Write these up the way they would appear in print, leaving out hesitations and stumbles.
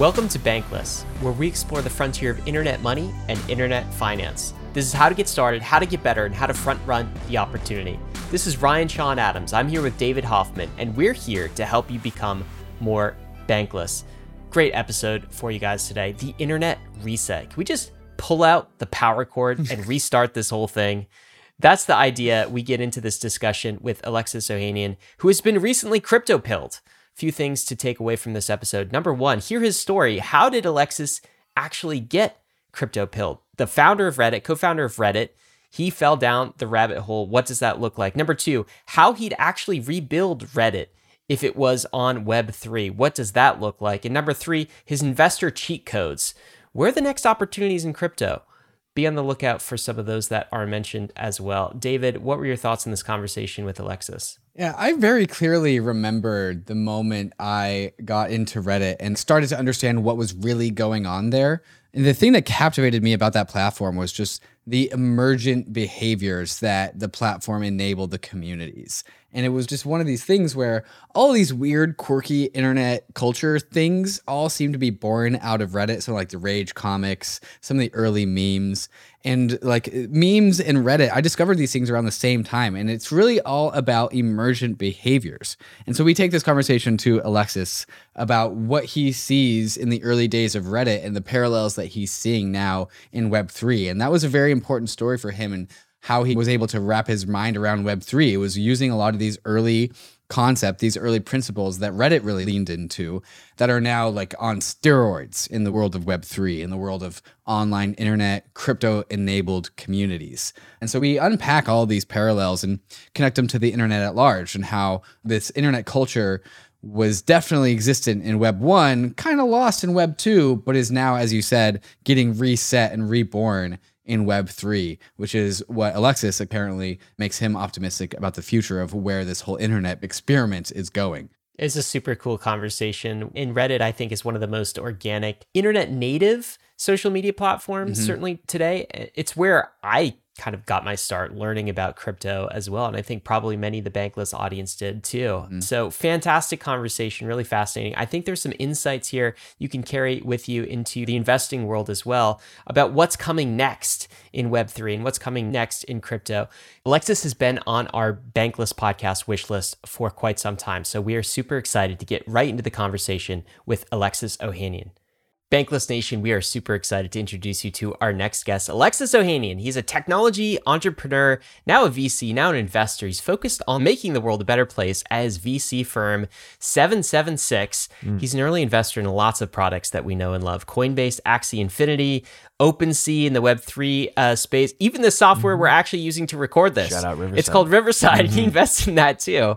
Welcome to Bankless, where we explore the frontier of internet money and internet finance. This is how to get started, how to get better, and how to front-run the opportunity. This is Ryan Sean Adams. I'm here with David Hoffman, and we're here to help you become more bankless. Great episode for you guys today. The internet reset. Can we just pull out the power cord and restart this whole thing? That's the idea. We get into this discussion with Alexis Ohanian, who has been recently crypto-pilled. Few things to take away from this episode. Number one, hear his story. How did Alexis actually get crypto-pilled? The founder of Reddit, co-founder of Reddit, he fell down the rabbit hole. What does that look like? Number two, how he'd actually rebuild Reddit if it was on Web3. What does that look like? And number three, his investor cheat codes. Where are the next opportunities in crypto? Be on the lookout for some of those that are mentioned as well. David, what were your thoughts on this conversation with Alexis? Yeah, I very clearly remembered the moment I got into Reddit and started to understand what was really going on there. And the thing that captivated me about that platform was just the emergent behaviors that the platform enabled the communities. And it was just one of these things where all these weird, quirky internet culture things all seem to be born out of Reddit. So like the rage comics, some of the early memes, and like memes and Reddit. I discovered these things around the same time, and it's really all about emergent behaviors. And so we take this conversation to Alexis about what he sees in the early days of Reddit and the parallels that he's seeing now in Web3. And that was a very important story for him and how he was able to wrap his mind around Web3. It was using a lot of these early concepts, these early principles that Reddit really leaned into that are now like on steroids in the world of Web3, in the world of online internet, crypto-enabled communities. And so we unpack all these parallels and connect them to the internet at large and how this internet culture was definitely existent in Web 1, kind of lost in Web 2, but is now, as you said, getting reset and reborn in Web3, which is what Alexis apparently makes him optimistic about the future of where this whole internet experiment is going. It's a super cool conversation. And Reddit, I think, is one of the most organic internet native social media platforms, certainly today. It's where I kind of got my start learning about crypto as well. And I think probably many of the Bankless audience did too. So fantastic conversation, really fascinating. I think there's some insights here you can carry with you into the investing world as well about what's coming next in Web3 and what's coming next in crypto. Alexis has been on our Bankless podcast wish list for quite some time. So we are super excited to get right into the conversation with Alexis Ohanian. Bankless Nation, we are super excited to introduce you to our next guest, Alexis Ohanian. He's a technology entrepreneur, now a VC, now an investor. He's focused on making the world a better place as VC firm 776. He's an early investor in lots of products that we know and love. Coinbase, Axie Infinity, OpenSea in the Web3 space, even the software we're actually using to record this. Shout out Riverside. It's called Riverside. He invests in that too.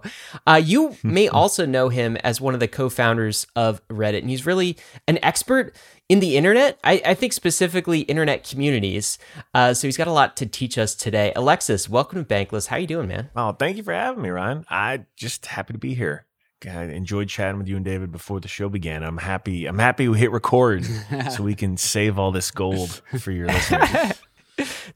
You may also know him as one of the co-founders of Reddit, and he's really an expert in the internet. I think specifically internet communities. So he's got a lot to teach us today. Alexis, welcome to Bankless. How you doing, man? Oh, thank you for having me, Ryan. I'm just happy to be here. I enjoyed chatting with you and David before the show began. I'm happy we hit record so we can save all this gold for your listeners.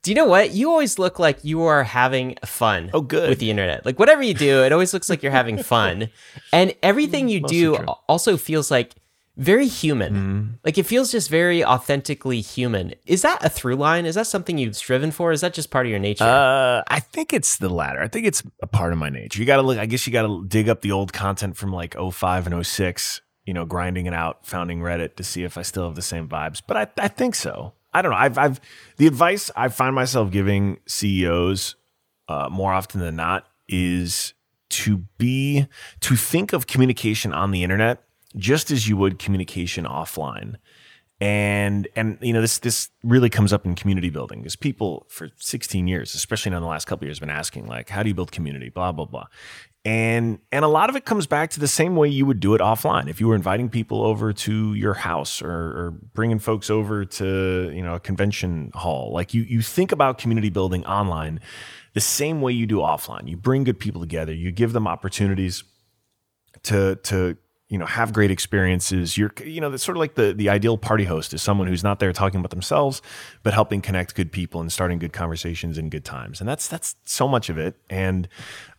Do you know what? You always look like you are having fun with the internet. Like whatever you do, it always looks like you're having fun. And everything you do also feels like very human. Like it feels just very authentically human. Is that a through line? Is that something you've striven for? Is that just part of your nature? I think it's the latter. I think it's a part of my nature. I guess you got to dig up the old content from like 05 and 06, you know, grinding it out, founding Reddit to see if I still have the same vibes. But I think so. I don't know. I've the advice I find myself giving CEOs more often than not is to think of communication on the internet just as you would communication offline. And you know, this really comes up in community building because people for 16 years, especially now in the last couple of years, have been asking like, how do you build community, blah, blah, blah. And a lot of it comes back to the same way you would do it offline. If you were inviting people over to your house or bringing folks over to, you know, a convention hall, like you think about community building online the same way you do offline. You bring good people together, you give them opportunities to you know, have great experiences. That's sort of like the ideal party host is someone who's not there talking about themselves, but helping connect good people and starting good conversations and good times. And that's so much of it. And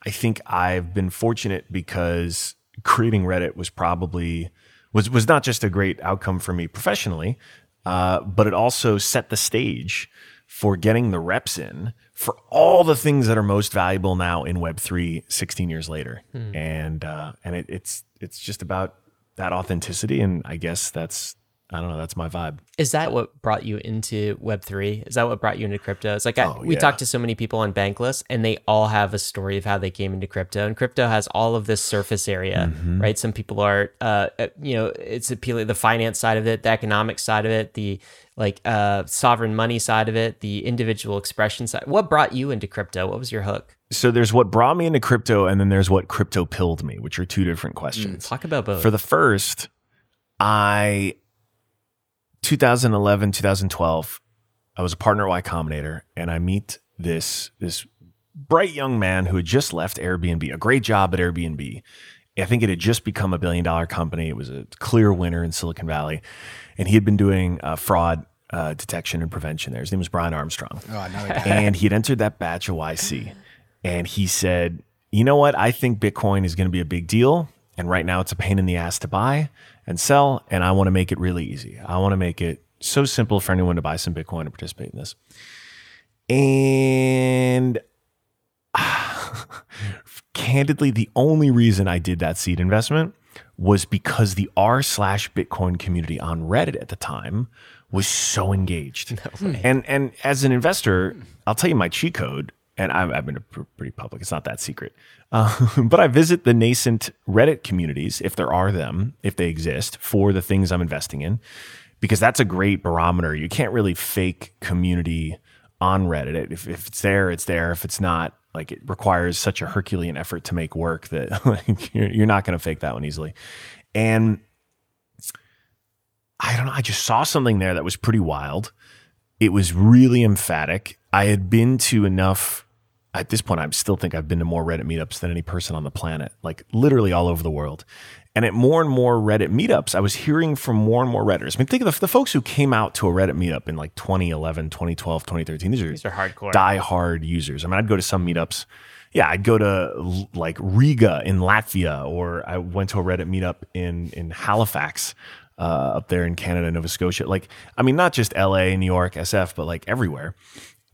I think I've been fortunate because creating Reddit was probably was not just a great outcome for me professionally, but it also set the stage for getting the reps in for all the things that are most valuable now in Web3 16 years later. And it's just about that authenticity. And I guess that's, I don't know, that's my vibe. Is that what brought you into Web3? Is that what brought you into crypto? It's like we talked to so many people on Bankless and they all have a story of how they came into crypto, and crypto has all of this surface area, right? Some people are, it's appealing, the finance side of it, the economic side of it, the sovereign money side of it, the individual expression side. What brought you into crypto? What was your hook? So there's what brought me into crypto and then there's what crypto pilled me, which are two different questions. Talk about both. For the first, 2011, 2012, I was a partner at Y Combinator, and I meet this bright young man who had just left Airbnb, a great job at Airbnb. I think it had just become a billion-dollar company. It was a clear winner in Silicon Valley, and he had been doing fraud detection and prevention there. His name was Brian Armstrong, and he had entered that batch of YC, and he said, you know what? I think Bitcoin is going to be a big deal, and right now it's a pain in the ass to buy and sell, and I want to make it really easy. I want to make it so simple for anyone to buy some Bitcoin and participate in this. And candidly, the only reason I did that seed investment was because the r/Bitcoin community on Reddit at the time was so engaged. And as an investor, I'll tell you my cheat code, and I've been pretty public, it's not that secret. But I visit the nascent Reddit communities, if there are them, if they exist, for the things I'm investing in, because that's a great barometer. You can't really fake community on Reddit. If it's there, it's there. If it's not, like, it requires such a Herculean effort to make work that you're not going to fake that one easily. And I don't know, I just saw something there that was pretty wild. It was really emphatic. I had been to enough, at this point, I still think I've been to more Reddit meetups than any person on the planet, like literally all over the world. And at more and more Reddit meetups, I was hearing from more and more Redditors. I mean, think of the folks who came out to a Reddit meetup in like 2011, 2012, 2013. These are hardcore, diehard users. I mean, I'd go to some meetups. Yeah, I'd go to like Riga in Latvia, or I went to a Reddit meetup in Halifax, up there in Canada, Nova Scotia. Like, I mean, not just LA, New York, SF, but like everywhere.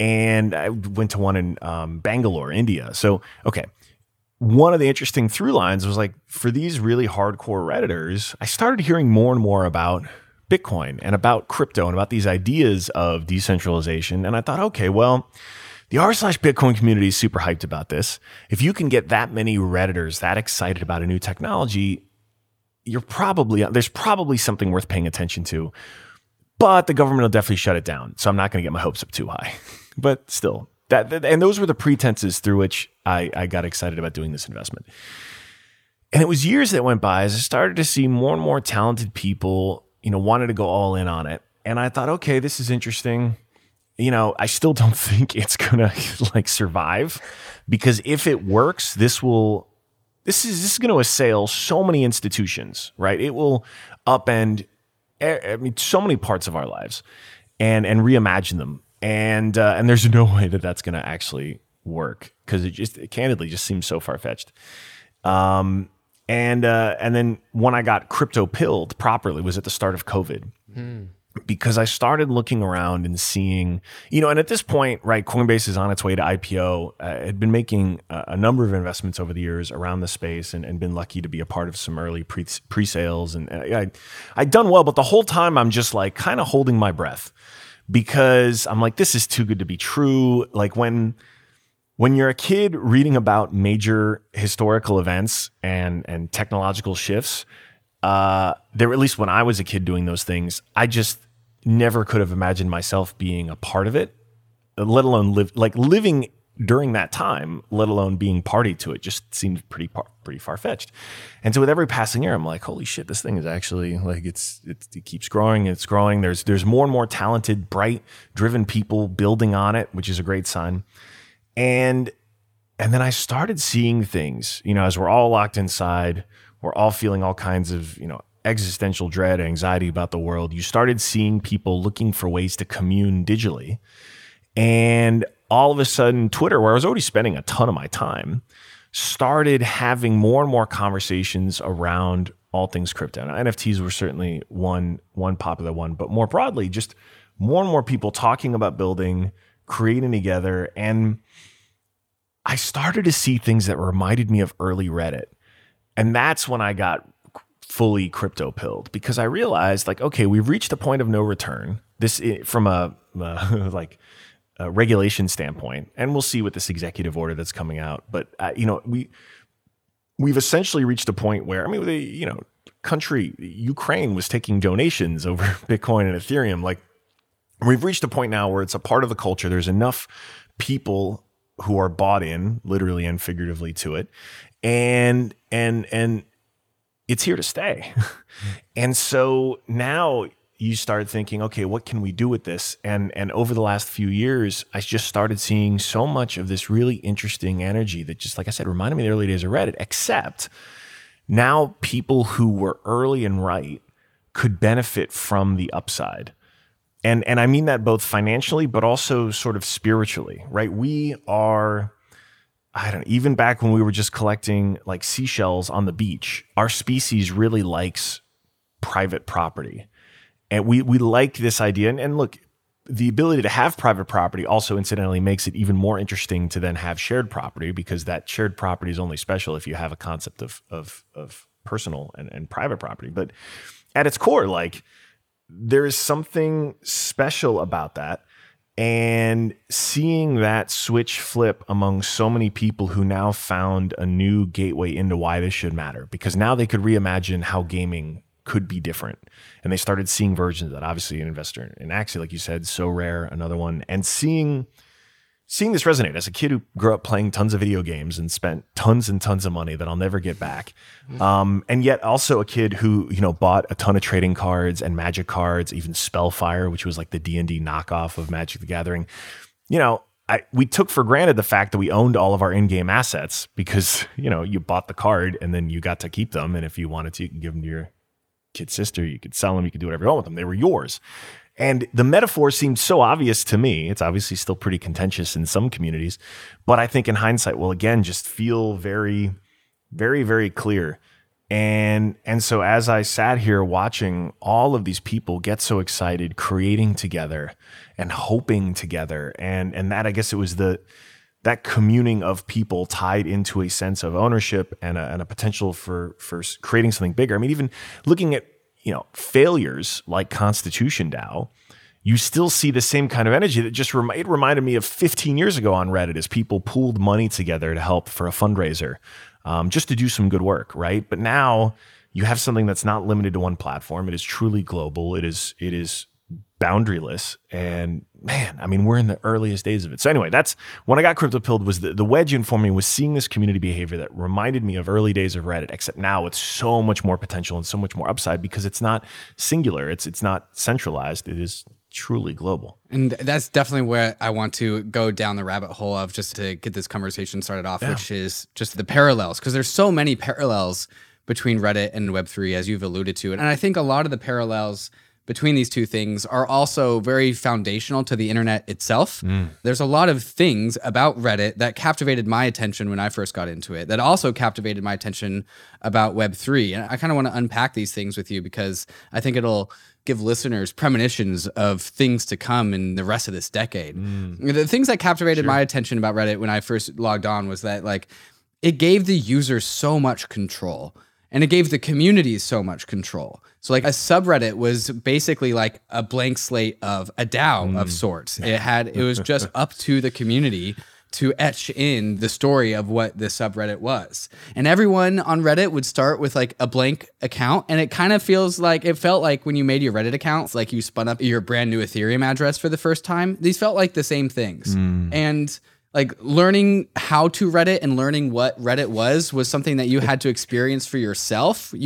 And I went to one in Bangalore, India. So, okay. One of the interesting through lines was, like, for these really hardcore Redditors, I started hearing more and more about Bitcoin and about crypto and about these ideas of decentralization. And I thought, okay, well, the r/Bitcoin community is super hyped about this. If you can get that many Redditors that excited about a new technology, there's probably something worth paying attention to. But the government will definitely shut it down, so I'm not going to get my hopes up too high. But still, and those were the pretenses through which I got excited about doing this investment. And it was years that went by as I started to see more and more talented people, wanted to go all in on it. And I thought, okay, this is interesting. I still don't think it's going to survive, because if it works, this is going to assail so many institutions, right? It will upend so many parts of our lives and reimagine them. And there's no way that that's going to actually work, because it candidly just seems so far-fetched. And then when I got crypto-pilled properly was at the start of COVID, because I started looking around and seeing, and at this point, right, Coinbase is on its way to IPO. I'd been making a number of investments over the years around the space and been lucky to be a part of some early pre-sales. And I'd done well, but the whole time I'm just kind of holding my breath, because I'm like, this is too good to be true. Like, when you're a kid reading about major historical events and technological shifts, there, at least when I was a kid doing those things, I just never could have imagined myself being a part of it, let alone living during that time, let alone being party to it. Just seemed pretty far-fetched. And so with every passing year, I'm like, holy shit, this thing is actually it keeps growing. It's growing. There's more and more talented, bright, driven people building on it, which is a great sign. And then I started seeing things, as we're all locked inside. We're all feeling all kinds of, existential dread, anxiety about the world. You started seeing people looking for ways to commune digitally. And all of a sudden, Twitter, where I was already spending a ton of my time, started having more and more conversations around all things crypto. Now, NFTs were certainly one popular one, but more broadly, just more and more people talking about building, creating together. And I started to see things that reminded me of early Reddit. And that's when I got fully crypto pilled, because I realized, like, okay, we've reached the point of no return. This from a regulation standpoint, and we'll see with this executive order that's coming out. But we've essentially reached a point where, I mean, Ukraine was taking donations over Bitcoin and Ethereum. Like, we've reached a point now where it's a part of the culture. There's enough people who are bought in, literally and figuratively, to it, and it's here to stay. And so now you start thinking, okay, what can we do with this? And over the last few years, I just started seeing so much of this really interesting energy that just, like I said, reminded me of the early days of Reddit, except now people who were early and right could benefit from the upside. And I mean that both financially, but also sort of spiritually, right? We are, even back when we were just collecting like seashells on the beach, our species really likes private property. And we like this idea. And look, the ability to have private property also incidentally makes it even more interesting to then have shared property, because that shared property is only special if you have a concept of personal and private property. But at its core, like, there is something special about that. And seeing that switch flip among so many people who now found a new gateway into why this should matter, because now they could reimagine how gaming could be different. And they started seeing versions of that. Obviously, an investor in Axie, like you said, so rare, another one. And seeing this resonate as a kid who grew up playing tons of video games and spent tons and tons of money that I'll never get back. And yet also a kid who, bought a ton of trading cards and Magic cards, even Spellfire, which was like the D&D knockoff of Magic the Gathering. We took for granted the fact that we owned all of our in-game assets, because, you bought the card and then you got to keep them. And if you wanted to, you can give them to your kid's sister, you could sell them, you could do whatever you want with them. They were yours. And the metaphor seemed so obvious to me. It's obviously still pretty contentious in some communities, but I think in hindsight, will again just feel very, very, very clear. And so as I sat here watching all of these people get so excited, creating together and hoping together, and that, I guess it was that communing of people tied into a sense of ownership and a potential for creating something bigger. I mean, even looking at failures like Constitution DAO, you still see the same kind of energy that just it reminded me of 15 years ago on Reddit, as people pooled money together to help for a fundraiser, just to do some good work, right? But now you have something that's not limited to one platform. It is truly global. It is boundaryless. And man, I mean, we're in the earliest days of it. So anyway, that's when I got crypto pilled, was the wedge in for me was seeing this community behavior that reminded me of early days of Reddit, except now it's so much more potential and so much more upside, because it's not singular. It's not centralized. It is truly global. And that's definitely where I want to go down the rabbit hole of, just to get this conversation started off, which is just the parallels, because there's so many parallels between Reddit and Web3, as you've alluded to. And I think a lot of the parallels between these two things are also very foundational to the internet itself. There's a lot of things about Reddit that captivated my attention when I first got into it, that also captivated my attention about Web3. And I kind of want to unpack these things with you, because I think it'll give listeners premonitions of things to come in the rest of this decade. The things that captivated my attention about Reddit when I first logged on was that, like, it gave the user so much control. And it gave the community so much control. So, like, a subreddit was basically like a blank slate of a DAO of sorts. It was just up to the community to etch in the story of what the subreddit was. And everyone on Reddit would start with like a blank account. And it kind of felt like when you made your Reddit accounts, like you spun up your brand new Ethereum address for the first time. These felt like the same things. And like, learning how to Reddit and learning what Reddit was something that you had to experience for yourself. There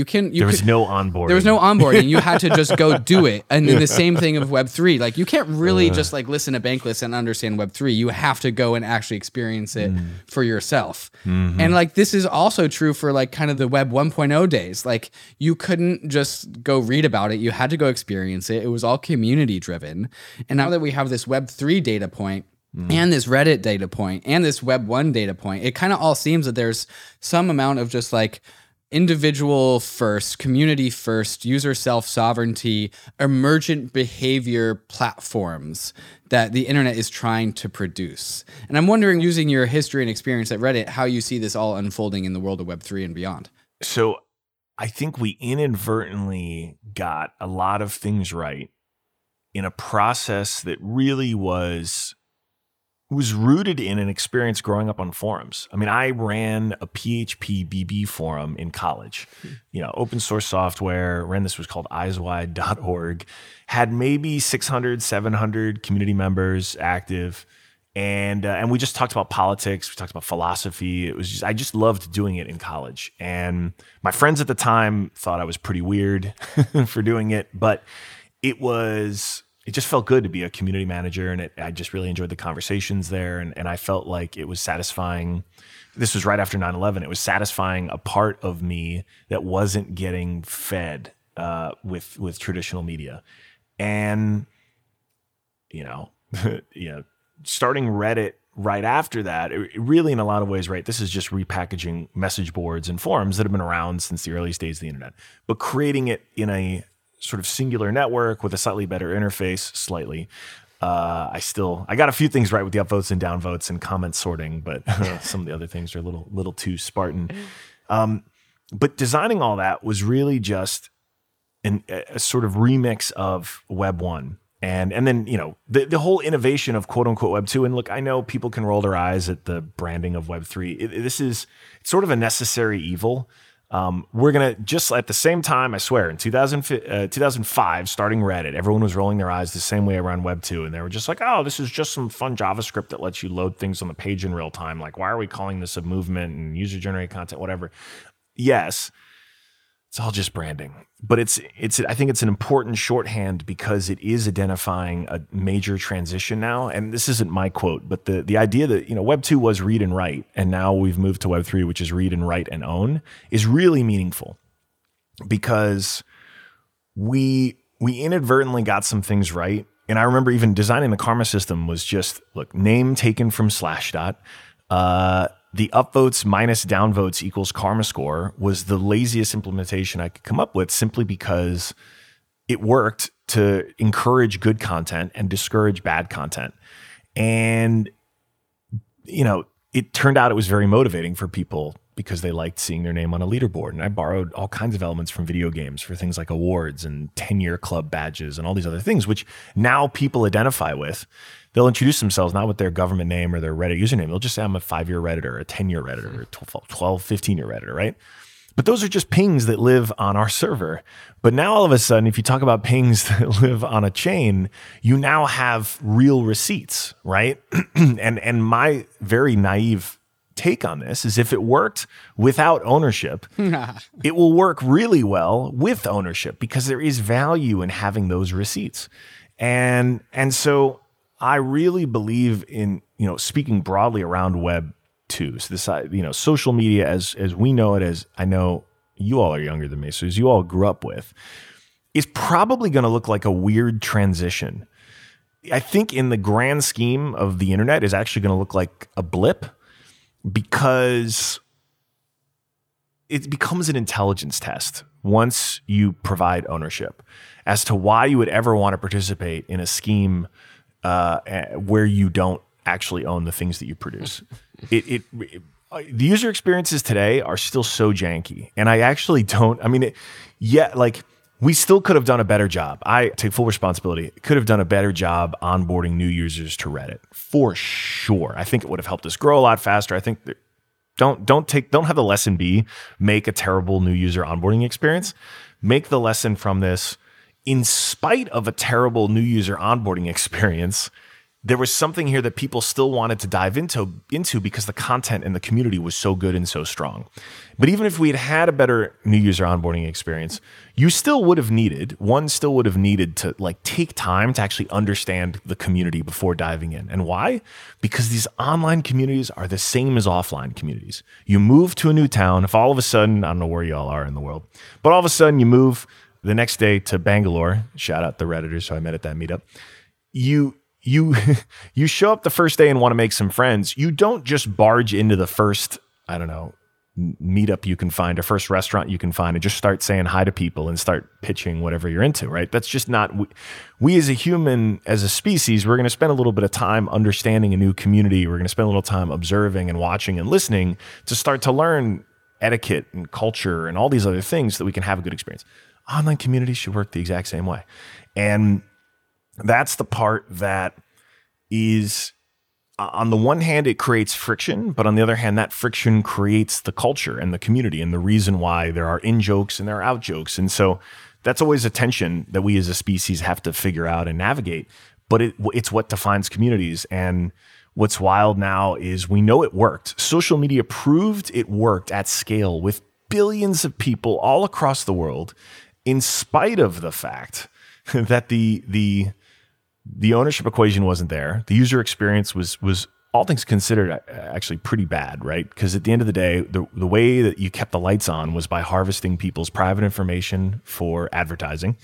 was no onboarding. You had to just go do it. And then the same thing of Web3. Like, you can't really just like listen to Bankless and understand Web3. You have to go and actually experience it for yourself. And like, this is also true for like kind of the Web 1.0 days. Like, you couldn't just go read about it. You had to go experience it. It was all community driven. And now that we have this Web3 data point, and this Reddit data point, and this Web 1 data point, it kind of all seems that there's some amount of just like individual first, community first, user self-sovereignty, emergent behavior platforms that the internet is trying to produce. And I'm wondering, using your history and experience at Reddit, how you see this all unfolding in the world of Web3 and beyond. So I think we inadvertently got a lot of things right in a process that really was rooted in an experience growing up on forums. I mean, I ran a PHP BB forum in college, you know, open source software, ran this was called eyeswide.org, had maybe 600, 700 community members active. And we just talked about politics. We talked about philosophy. It was just, I just loved doing it in college. And my friends at the time thought I was pretty weird for doing it, but it just felt good to be a community manager, and I just really enjoyed the conversations there, and I felt like it was satisfying. This was right after 9/11. It was satisfying a part of me that wasn't getting fed with traditional media. And starting Reddit right after that, it really in a lot of ways, right, this is just repackaging message boards and forums that have been around since the earliest days of the internet, but creating it in a sort of singular network with a slightly better interface, slightly. I got a few things right with the upvotes and downvotes and comment sorting, but some of the other things are a little too Spartan. But designing all that was really just a sort of remix of Web 1. And then, the whole innovation of quote unquote Web 2. And look, I know people can roll their eyes at the branding of Web 3. It's sort of a necessary evil. We're going to just at the same time, I swear, in 2005, starting Reddit, everyone was rolling their eyes the same way around Web 2. And they were just like, oh, this is just some fun JavaScript that lets you load things on the page in real time. Like, why are we calling this a movement and user-generated content, whatever? Yes, it's all just branding. But I think it's an important shorthand because it is identifying a major transition now. And this isn't my quote, but the idea that, Web 2 was read and write, and now we've moved to Web 3, which is read and write and own, is really meaningful because we inadvertently got some things right. And I remember even designing the karma system was just, look, name taken from Slashdot. The upvotes minus downvotes equals karma score was the laziest implementation I could come up with, simply because it worked to encourage good content and discourage bad content. And, it turned out it was very motivating for people because they liked seeing their name on a leaderboard. And I borrowed all kinds of elements from video games for things like awards and 10-year club badges and all these other things, which now people identify with. They'll introduce themselves, not with their government name or their Reddit username. They'll just say, I'm a 5-year Redditor, a 10-year Redditor, a 12, 15-year Redditor, right? But those are just pings that live on our server. But now all of a sudden, if you talk about pings that live on a chain, you now have real receipts, right? and my very naive take on this is if it worked without ownership, it will work really well with ownership because there is value in having those receipts. And so I really believe in, speaking broadly around Web 2. So this, social media as we know it, as I know you all are younger than me, so as you all grew up with, is probably going to look like a weird transition. I think in the grand scheme of the internet is actually going to look like a blip, because it becomes an intelligence test once you provide ownership as to why you would ever want to participate in a scheme where you don't actually own the things that you produce. The user experiences today are still so janky. And I actually don't, we still could have done a better job. I take full responsibility. Could have done a better job onboarding new users to Reddit for sure. I think it would have helped us grow a lot faster. I think don't have the lesson be make a terrible new user onboarding experience. Make the lesson from this. In spite of a terrible new user onboarding experience, there was something here that people still wanted to dive into because the content and the community was so good and so strong. But even if we had had a better new user onboarding experience, you still would have needed to take time to actually understand the community before diving in. And why? Because these online communities are the same as offline communities. You move to a new town, if all of a sudden, I don't know where y'all are in the world, but all of a sudden you move the next day to Bangalore, shout out the Redditors who I met at that meetup, You show up the first day and want to make some friends. You don't just barge into the first, meetup you can find or first restaurant you can find, and just start saying hi to people and start pitching whatever you're into, right? That's just not, we as a human, as a species, we're going to spend a little bit of time understanding a new community. We're going to spend a little time observing and watching and listening to start to learn etiquette and culture and all these other things so that we can have a good experience. Online communities should work the exact same way. And that's the part that is, on the one hand, it creates friction, but on the other hand, that friction creates the culture and the community and the reason why there are in-jokes and there are out-jokes. And so that's always a tension that we as a species have to figure out and navigate, but it's what defines communities. And what's wild now is we know it worked. Social media proved it worked at scale with billions of people all across the world, in spite of the fact that the ownership equation wasn't there. The user experience was all things considered actually pretty bad, right? Because at the end of the day, the way that you kept the lights on was by harvesting people's private information for advertising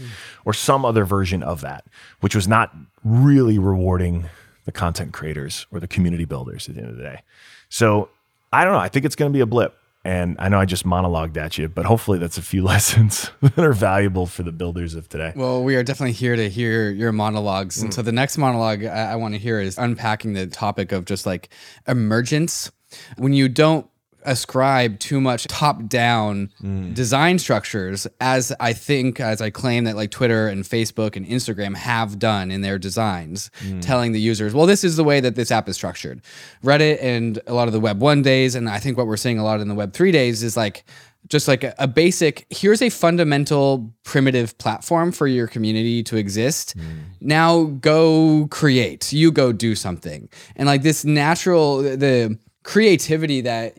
or some other version of that, which was not really rewarding the content creators or the community builders at the end of the day. So I don't know. I think it's going to be a blip. And I know I just monologued at you, but hopefully that's a few lessons that are valuable for the builders of today. Well, we are definitely here to hear your monologues. And so the next monologue I want to hear is unpacking the topic of just like emergence. When you don't ascribe too much top-down design structures, as I claim that like Twitter and Facebook and Instagram have done in their designs, telling the users, well, this is the way that this app is structured. Reddit and a lot of the Web 1 days, and I think what we're seeing a lot in the Web 3 days is like, just like a basic, here's a fundamental primitive platform for your community to exist. Now go create, you go do something. And like this natural, the creativity that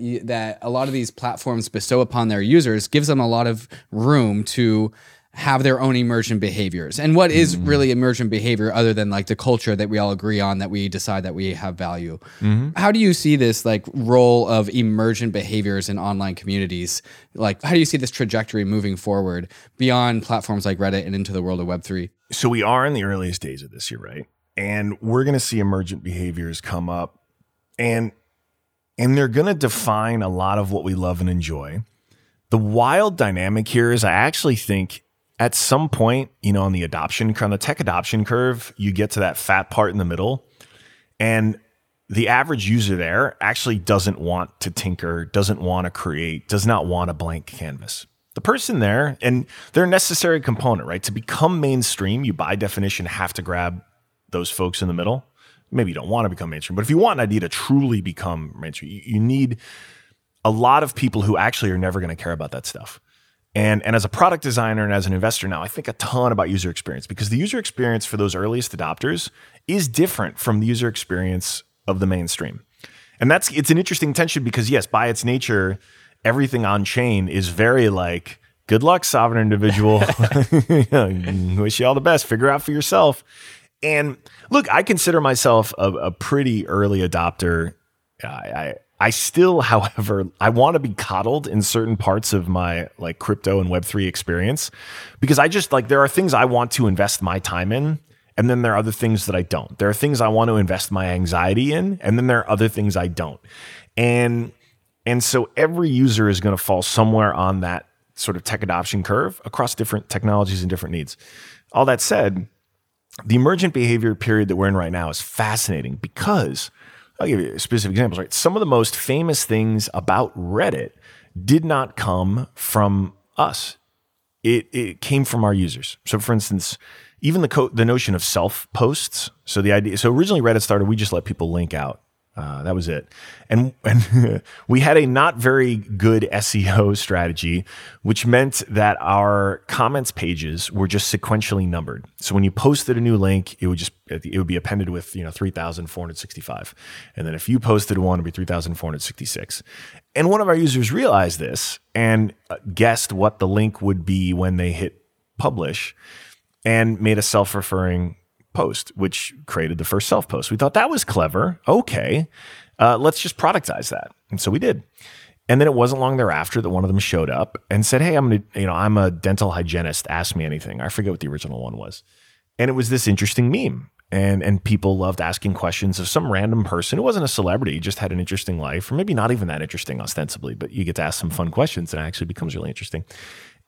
a lot of these platforms bestow upon their users gives them a lot of room to have their own emergent behaviors. And what is really emergent behavior other than like the culture that we all agree on, that we decide that we have value? How do you see this like role of emergent behaviors in online communities? Like, how do you see this trajectory moving forward beyond platforms like Reddit and into the world of Web3? So we are in the earliest days of this year, right? And we're going to see emergent behaviors come up, and they're going to define a lot of what we love and enjoy. The wild dynamic here is I actually think at some point, you know, on the tech adoption curve, you get to that fat part in the middle. And the average user there actually doesn't want to tinker, doesn't want to create, does not want a blank canvas. The person there, and they're a necessary component, right? To become mainstream, you by definition have to grab those folks in the middle. Maybe you don't want to become mainstream, but if you want an idea to truly become mainstream, you need a lot of people who actually are never going to care about that stuff. And as a product designer and as an investor now, I think a ton about user experience, because the user experience for those earliest adopters is different from the user experience of the mainstream. And it's an interesting tension because, yes, by its nature, everything on chain is very like, good luck, sovereign individual. Wish you all the best. Figure out for yourself. And look, I consider myself a pretty early adopter. I still, however, I want to be coddled in certain parts of my like crypto and Web3 experience, because I just like, there are things I want to invest my time in, and then there are other things that I don't. There are things I want to invest my anxiety in, and then there are other things I don't. And so every user is going to fall somewhere on that sort of tech adoption curve across different technologies and different needs. All that said, the emergent behavior period that we're in right now is fascinating because, I'll give you specific examples, right? Some of the most famous things about Reddit did not come from us. It came from our users. So for instance, even the notion of self-posts. So originally Reddit started, we just let people link out. That was it. And we had a not very good SEO strategy, which meant that our comments pages were just sequentially numbered. So when you posted a new link, it would be appended with, 3,465. And then if you posted one, it'd be 3,466. And one of our users realized this and guessed what the link would be when they hit publish and made a self-referring post, which created the first self-post. We thought that was clever. Okay, let's just productize that. And so we did. And then it wasn't long thereafter that one of them showed up and said, hey, I'm a dental hygienist. Ask me anything. I forget what the original one was. And it was this interesting meme. And people loved asking questions of some random person who wasn't a celebrity, just had an interesting life, or maybe not even that interesting ostensibly, but you get to ask some fun questions and it actually becomes really interesting.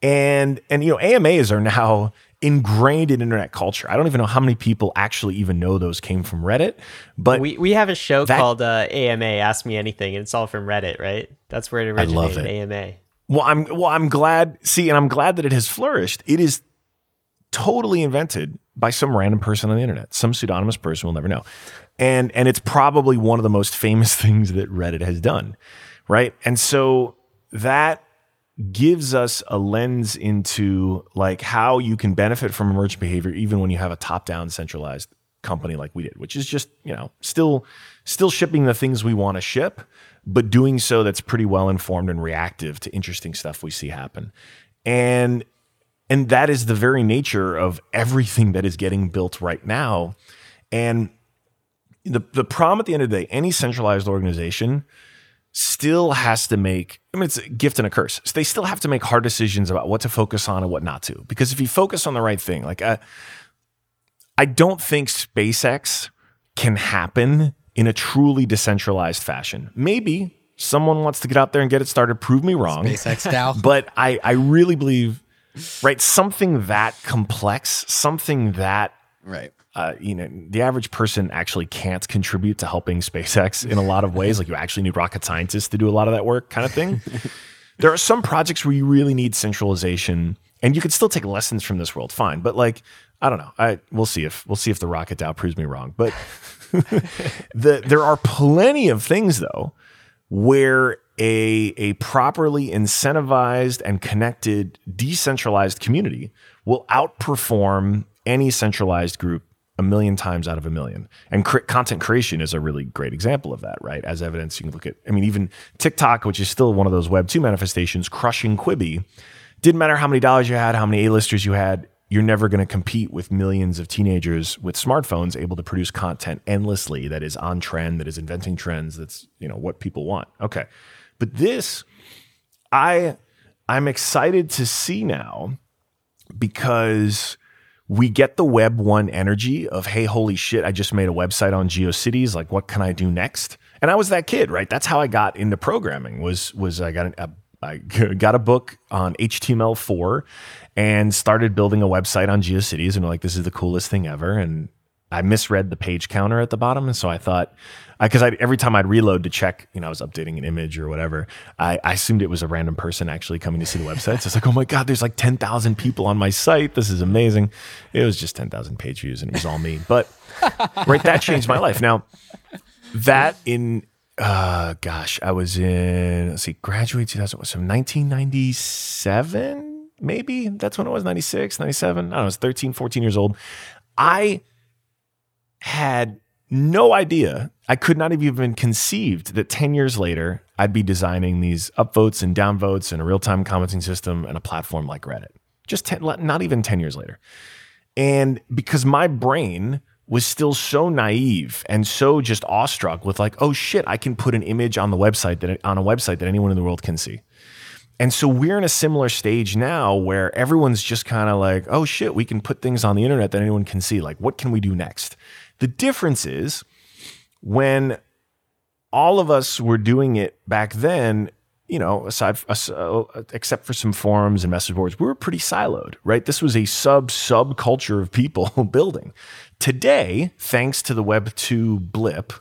And you know, AMAs are now ingrained in internet culture. I don't even know how many people actually even know those came from Reddit, but we have a show called AMA Ask Me Anything, and it's all from Reddit, right? That's where it originated. I love it. AMA. Well, I'm glad. See, and I'm glad that it has flourished. It is totally invented by some random person on the internet, some pseudonymous person we'll never know. And it's probably one of the most famous things that Reddit has done, right? And so that gives us a lens into like how you can benefit from emergent behavior even when you have a top-down centralized company like we did, which is just, you know, still shipping the things we want to ship, but doing so that's pretty well informed and reactive to interesting stuff we see happen. And that is the very nature of everything that is getting built right now. And the problem at the end of the day, any centralized organization still has to make, I mean, it's a gift and a curse. So they still have to make hard decisions about what to focus on and what not to. Because if you focus on the right thing, like I don't think SpaceX can happen in a truly decentralized fashion. Maybe someone wants to get out there and get it started. Prove me wrong. SpaceX style. But I really believe... Right, something that complex, something that right, you know, the average person actually can't contribute to helping SpaceX in a lot of ways. Like you actually need rocket scientists to do a lot of that work, kind of thing. There are some projects where you really need centralization, and you can still take lessons from this world, fine. But like, I don't know, we'll see if the rocket DAO proves me wrong. But there are plenty of things though where a properly incentivized and connected decentralized community will outperform any centralized group 1,000,000 times out of 1,000,000. And content creation is a really great example of that, right? As evidence, you can look at, I mean, even TikTok, which is still one of those Web2 manifestations, crushing Quibi. Didn't matter how many dollars you had, how many A-listers you had, you're never going to compete with millions of teenagers with smartphones able to produce content endlessly that is on trend, that is inventing trends, that's, you know, what people want. Okay. But this, I'm excited to see now because we get the Web 1 energy of, hey, holy shit, I just made a website on GeoCities. Like, what can I do next? And I was that kid, right? That's how I got into programming was I got a book on HTML4 and started building a website on GeoCities. And we're like, this is the coolest thing ever. And I misread the page counter at the bottom. And so I thought, because every time I'd reload to check, you know, I was updating an image or whatever, I assumed it was a random person actually coming to see the website. So it's like, oh my God, there's like 10,000 people on my site. This is amazing. It was just 10,000 page views and it was all me. But right, that changed my life. Now, that in, I was in, graduate 1997, maybe? That's when it was, 96, 97. I don't know, I was 13, 14 years old. I had no idea. I could not have even conceived that 10 years later, I'd be designing these upvotes and downvotes and a real-time commenting system and a platform like Reddit. Just not even 10 years later. And because my brain was still so naive and so just awestruck with like, oh shit, I can put an image on the website that anyone in the world can see. And so we're in a similar stage now where everyone's just kind of like, oh shit, we can put things on the internet that anyone can see. Like, what can we do next? The difference is when all of us were doing it back then, you know, except for some forums and message boards, we were pretty siloed, right? This was a subculture of people building. Today, thanks to the Web2 blip,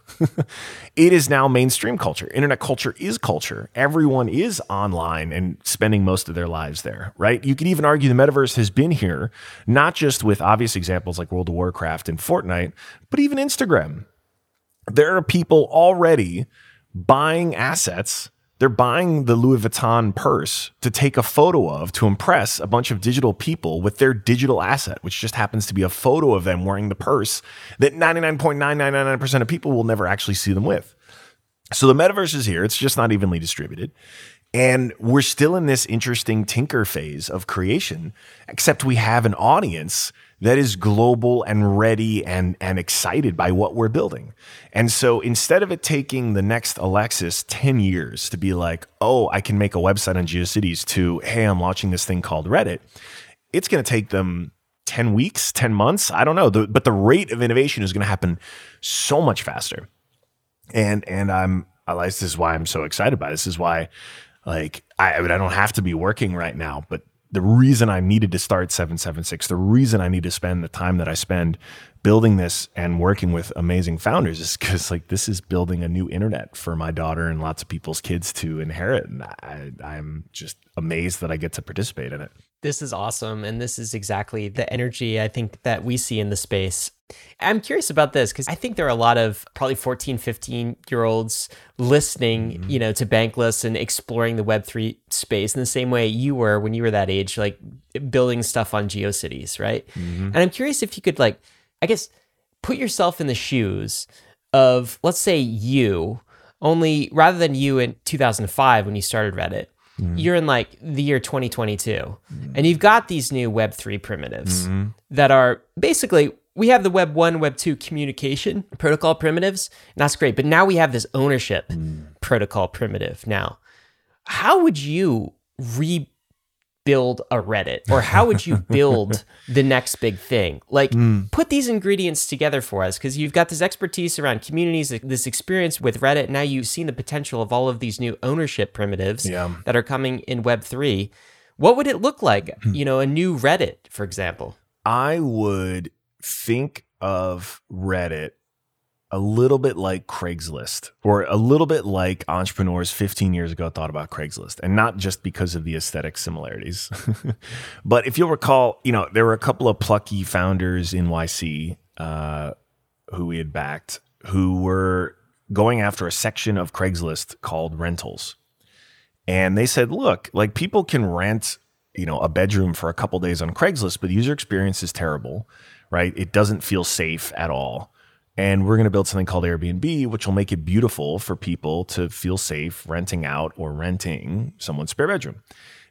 it is now mainstream culture. Internet culture is culture. Everyone is online and spending most of their lives there, right? You could even argue the metaverse has been here, not just with obvious examples like World of Warcraft and Fortnite, but even Instagram. There are people already buying assets. They're buying the Louis Vuitton purse to take a photo of, to impress a bunch of digital people with their digital asset, which just happens to be a photo of them wearing the purse that 99.999% of people will never actually see them with. So the metaverse is here. It's just not evenly distributed. And we're still in this interesting tinker phase of creation, except we have an audience that is global and ready and excited by what we're building. And so instead of it taking the next Alexis 10 years to be like, oh, I can make a website on GeoCities to, hey, I'm launching this thing called Reddit, it's going to take them 10 weeks, 10 months. I don't know. But the rate of innovation is going to happen so much faster. And this is why I'm so excited about it. This is why, like, I don't have to be working right now, but the reason I needed to start 776, the reason I need to spend the time that I spend building this and working with amazing founders is because, like, this is building a new internet for my daughter and lots of people's kids to inherit. And I'm just amazed that I get to participate in it. This is awesome. And this is exactly the energy I think that we see in the space. I'm curious about this because I think there are a lot of probably 14, 15-year-olds listening, mm-hmm. you know, to Bankless and exploring the Web3 space in the same way you were when you were that age, like building stuff on GeoCities, right? Mm-hmm. And I'm curious if you could, like, I guess, put yourself in the shoes of, let's say, you, only rather than you in 2005 when you started Reddit, mm-hmm. you're in like the year 2022, mm-hmm. and you've got these new Web3 primitives mm-hmm. that are basically... We have the Web 1, Web 2 communication protocol primitives, and that's great. But now we have this ownership protocol primitive now. How would you rebuild a Reddit? Or how would you build the next big thing? Like, put these ingredients together for us, because you've got this expertise around communities, this experience with Reddit. Now you've seen the potential of all of these new ownership primitives that are coming in Web 3. What would it look like? You know, a new Reddit, for example. I would... think of Reddit a little bit like Craigslist, or a little bit like entrepreneurs 15 years ago thought about Craigslist, and not just because of the aesthetic similarities. But if you'll recall, you know, there were a couple of plucky founders in YC who we had backed, who were going after a section of Craigslist called rentals. And they said, look, like, people can rent, you know, a bedroom for a couple days on Craigslist, but the user experience is terrible. Right? It doesn't feel safe at all. And we're going to build something called Airbnb, which will make it beautiful for people to feel safe renting out or renting someone's spare bedroom.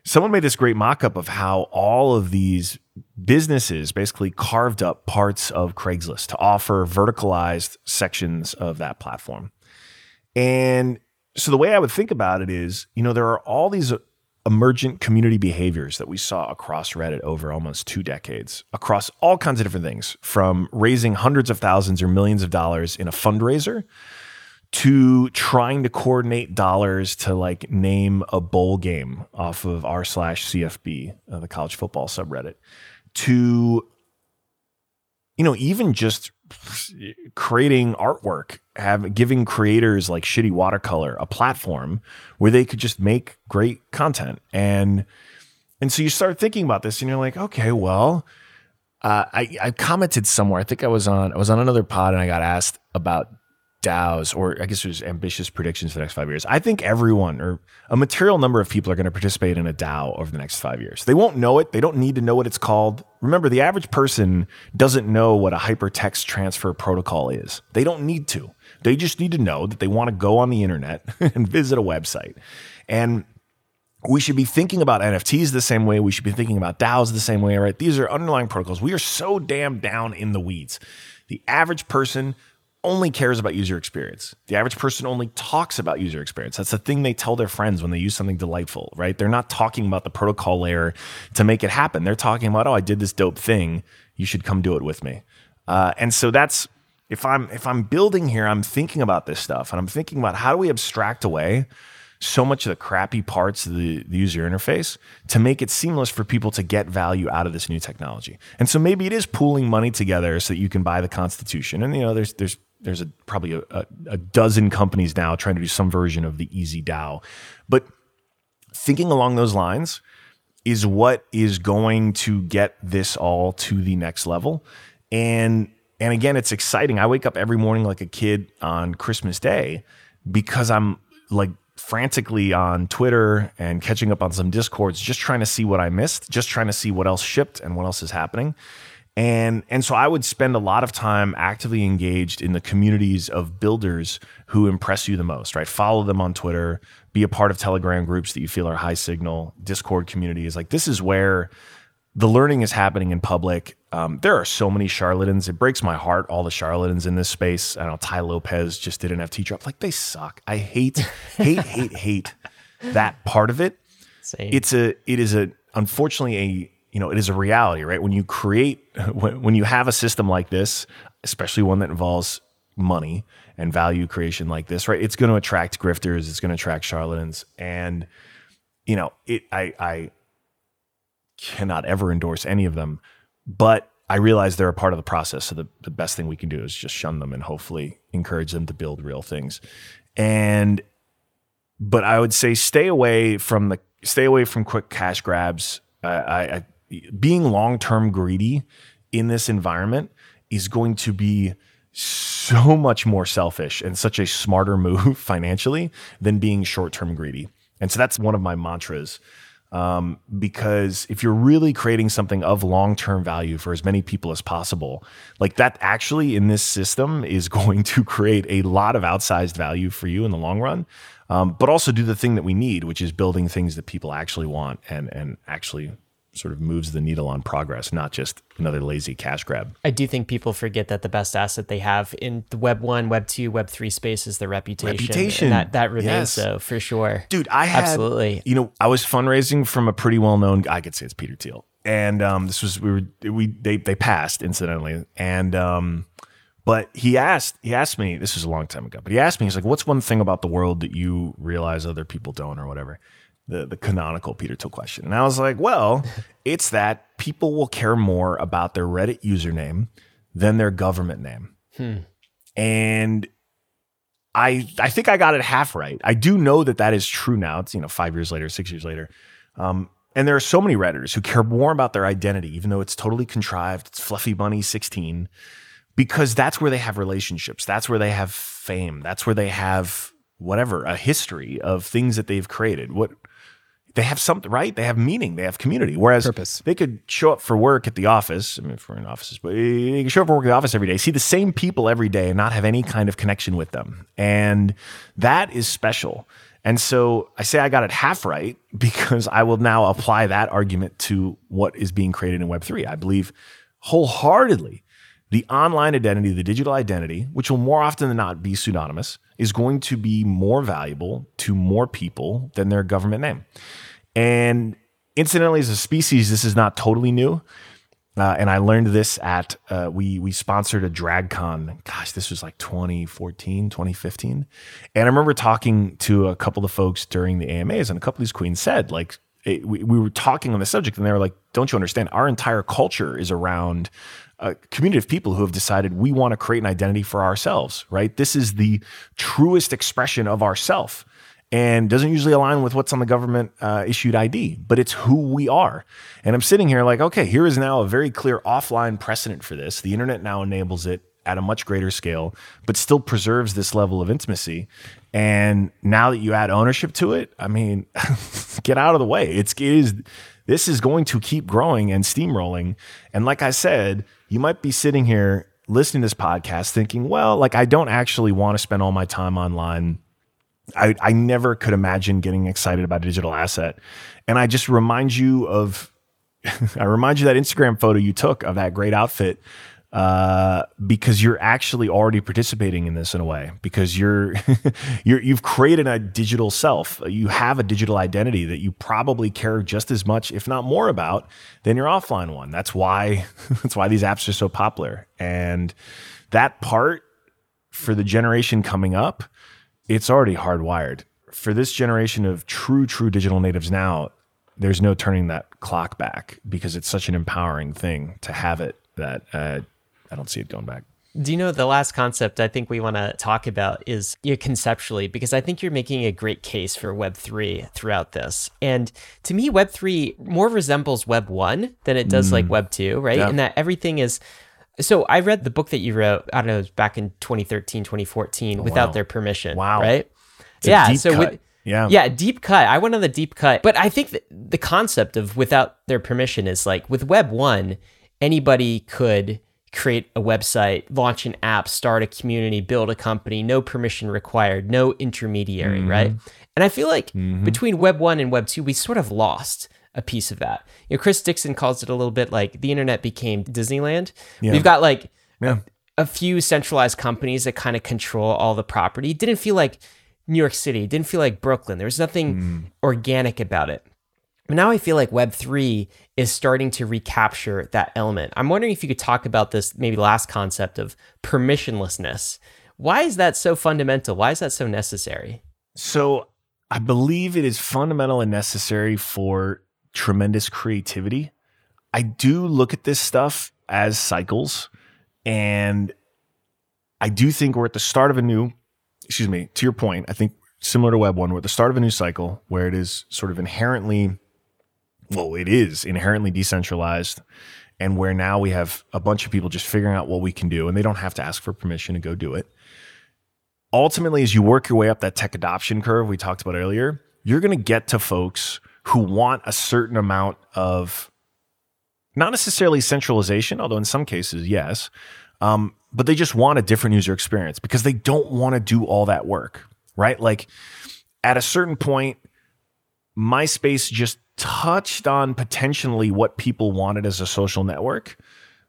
Someone made this great mock-up of how all of these businesses basically carved up parts of Craigslist to offer verticalized sections of that platform. And so the way I would think about it is, you know, there are all these emergent community behaviors that we saw across Reddit over almost 2 decades, across all kinds of different things, from raising hundreds of thousands or millions of dollars in a fundraiser to trying to coordinate dollars to, like, name a bowl game off of r/CFB, the college football subreddit, to, you know, even just creating artwork, giving creators like Shitty Watercolor a platform where they could just make great content. And so you start thinking about this and you're like, okay, well, I commented somewhere. I think I was on another pod and I got asked about DAOs, or I guess it was ambitious predictions for the next 5 years. I think everyone, or a material number of people, are going to participate in a DAO over the next 5 years. They won't know it. They don't need to know what it's called. Remember, the average person doesn't know what a hypertext transfer protocol is. They don't need to. They just need to know that they want to go on the internet and visit a website. And we should be thinking about NFTs the same way. We should be thinking about DAOs the same way, right? These are underlying protocols. We are so damn down in the weeds. The average person only cares about user experience. The average person only talks about user experience. That's the thing they tell their friends when they use something delightful, right? They're not talking about the protocol layer to make it happen. They're talking about, oh, I did this dope thing. You should come do it with me. And so that's, if I'm building here, I'm thinking about this stuff, and I'm thinking about how do we abstract away so much of the crappy parts of the user interface to make it seamless for people to get value out of this new technology. And so maybe it is pooling money together so that you can buy the Constitution. And, you know, there's probably a dozen companies now trying to do some version of the easy DAO. But thinking along those lines is what is going to get this all to the next level. And again, it's exciting. I wake up every morning like a kid on Christmas Day because I'm, like, frantically on Twitter and catching up on some Discords, just trying to see what I missed, just trying to see what else shipped and what else is happening. And so I would spend a lot of time actively engaged in the communities of builders who impress you the most, right? Follow them on Twitter, be a part of Telegram groups that you feel are high signal, Discord communities. Like, this is where the learning is happening in public. There are so many charlatans. It breaks my heart, all the charlatans in this space. I don't know, Ty Lopez just did an FT drop. Like, they suck. I hate that part of it. Same. It is unfortunately you know, it is a reality, right? When you create, when you have a system like this, especially one that involves money and value creation like this, right? It's going to attract grifters. It's going to attract charlatans. And, you know, I cannot ever endorse any of them, but I realize they're a part of the process. So the best thing we can do is just shun them and hopefully encourage them to build real things. And, but I would say stay away from quick cash grabs. Being long-term greedy in this environment is going to be so much more selfish and such a smarter move financially than being short-term greedy. And so that's one of my mantras, because if you're really creating something of long-term value for as many people as possible, like that actually in this system is going to create a lot of outsized value for you in the long run. But also do the thing that we need, which is building things that people actually want and actually sort of moves the needle on progress, not just another lazy cash grab. I do think people forget that the best asset they have in the Web 1, Web 2, Web 3 space is their reputation. And that remains so for sure. Dude, absolutely. You know, I was fundraising from a pretty well-known guy. I could say it's Peter Thiel. And they passed incidentally. And, but he asked me, this was a long time ago, but he asked me, he's like, what's one thing about the world that you realize other people don't or whatever? The canonical Peter Thiel question. And I was like, well, it's that people will care more about their Reddit username than their government name. And I think I got it half right. I do know that is true now. It's, 5 years later, 6 years later. And there are so many Redditors who care more about their identity, even though it's totally contrived. It's Fluffy Bunny 16. Because that's where they have relationships. That's where they have fame. That's where they have whatever, a history of things that they've created. What they have something, right? They have meaning. They have community. Whereas Purpose. They could show up for work at the office. I mean, if we're in offices, but they can show up for work at the office every day, see the same people every day and not have any kind of connection with them. And that is special. And so I say I got it half right because I will now apply that argument to what is being created in Web3. I believe wholeheartedly the online identity, the digital identity, which will more often than not be pseudonymous, is going to be more valuable to more people than their government name. And incidentally, as a species, this is not totally new. And I learned this at, we sponsored a drag con. Gosh, this was like 2014, 2015. And I remember talking to a couple of the folks during the AMAs, and a couple of these queens said, like, we were talking on the subject, and they were like, don't you understand? Our entire culture is around a community of people who have decided we want to create an identity for ourselves, right? This is the truest expression of ourself and doesn't usually align with what's on the government issued ID, but it's who we are. And I'm sitting here like, okay, here is now a very clear offline precedent for this. The internet now enables it at a much greater scale, but still preserves this level of intimacy. And now that you add ownership to it, I mean, get out of the way. This is going to keep growing and steamrolling. And like I said, you might be sitting here listening to this podcast thinking, well, like I don't actually want to spend all my time online. I never could imagine getting excited about a digital asset. And I just remind you of, that Instagram photo you took of that great outfit, because you're actually already participating in this in a way, because you've created a digital self. You have a digital identity that you probably care just as much, if not more, about than your offline one. That's why these apps are so popular. And that part for the generation coming up, it's already hardwired. For this generation of true digital natives now, there's no turning that clock back because it's such an empowering thing to have it that, I don't see it going back. Do you know the last concept I think we want to talk about is conceptually, because I think you're making a great case for Web3 throughout this. And to me, Web3 more resembles Web 1 than it does like Web 2, right? Yeah. And that everything is... So I read the book that you wrote, I don't know, back in 2013, 2014, without their permission, right? It's a deep cut. Deep cut. I went on the deep cut. But I think the concept of without their permission is like with Web 1, anybody could create a website, launch an app, start a community, build a company, no permission required, no intermediary, right? And I feel like between Web 1 and Web 2, we sort of lost a piece of that. Chris Dixon calls it a little bit like the internet became Disneyland. Yeah. We've got like a few centralized companies that kind of control all the property. It didn't feel like New York City, it didn't feel like Brooklyn. There was nothing organic about it. But now I feel like Web3 is starting to recapture that element. I'm wondering if you could talk about this maybe last concept of permissionlessness. Why is that so fundamental? Why is that so necessary? So I believe it is fundamental and necessary for tremendous creativity. I do look at this stuff as cycles, and I do think we're at the start of a new, to your point, I think similar to Web 1, we're at the start of a new cycle where it is sort of inherently, well, it is inherently decentralized, and where now we have a bunch of people just figuring out what we can do, and they don't have to ask for permission to go do it. Ultimately, as you work your way up that tech adoption curve we talked about earlier, you're going to get to folks who want a certain amount of, not necessarily centralization, although in some cases, yes, but they just want a different user experience because they don't want to do all that work, right? Like at a certain point, MySpace just touched on potentially what people wanted as a social network,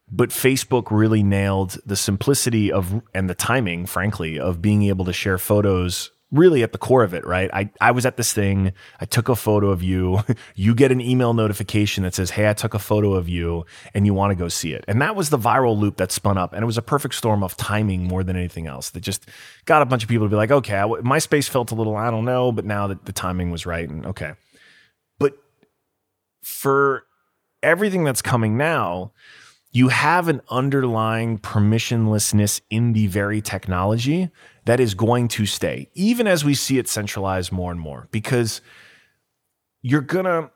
but Facebook really nailed the simplicity of, and the timing, frankly, of being able to share photos really at the core of it, right? I was at this thing, I took a photo of you, you get an email notification that says, hey, I took a photo of you and you want to go see it. And that was the viral loop that spun up. And it was a perfect storm of timing more than anything else that just got a bunch of people to be like, okay, MySpace felt a little, I don't know, but now that the timing was right and okay. But for everything that's coming now, you have an underlying permissionlessness in the very technology that is going to stay, even as we see it centralized more and more, because you're gonna,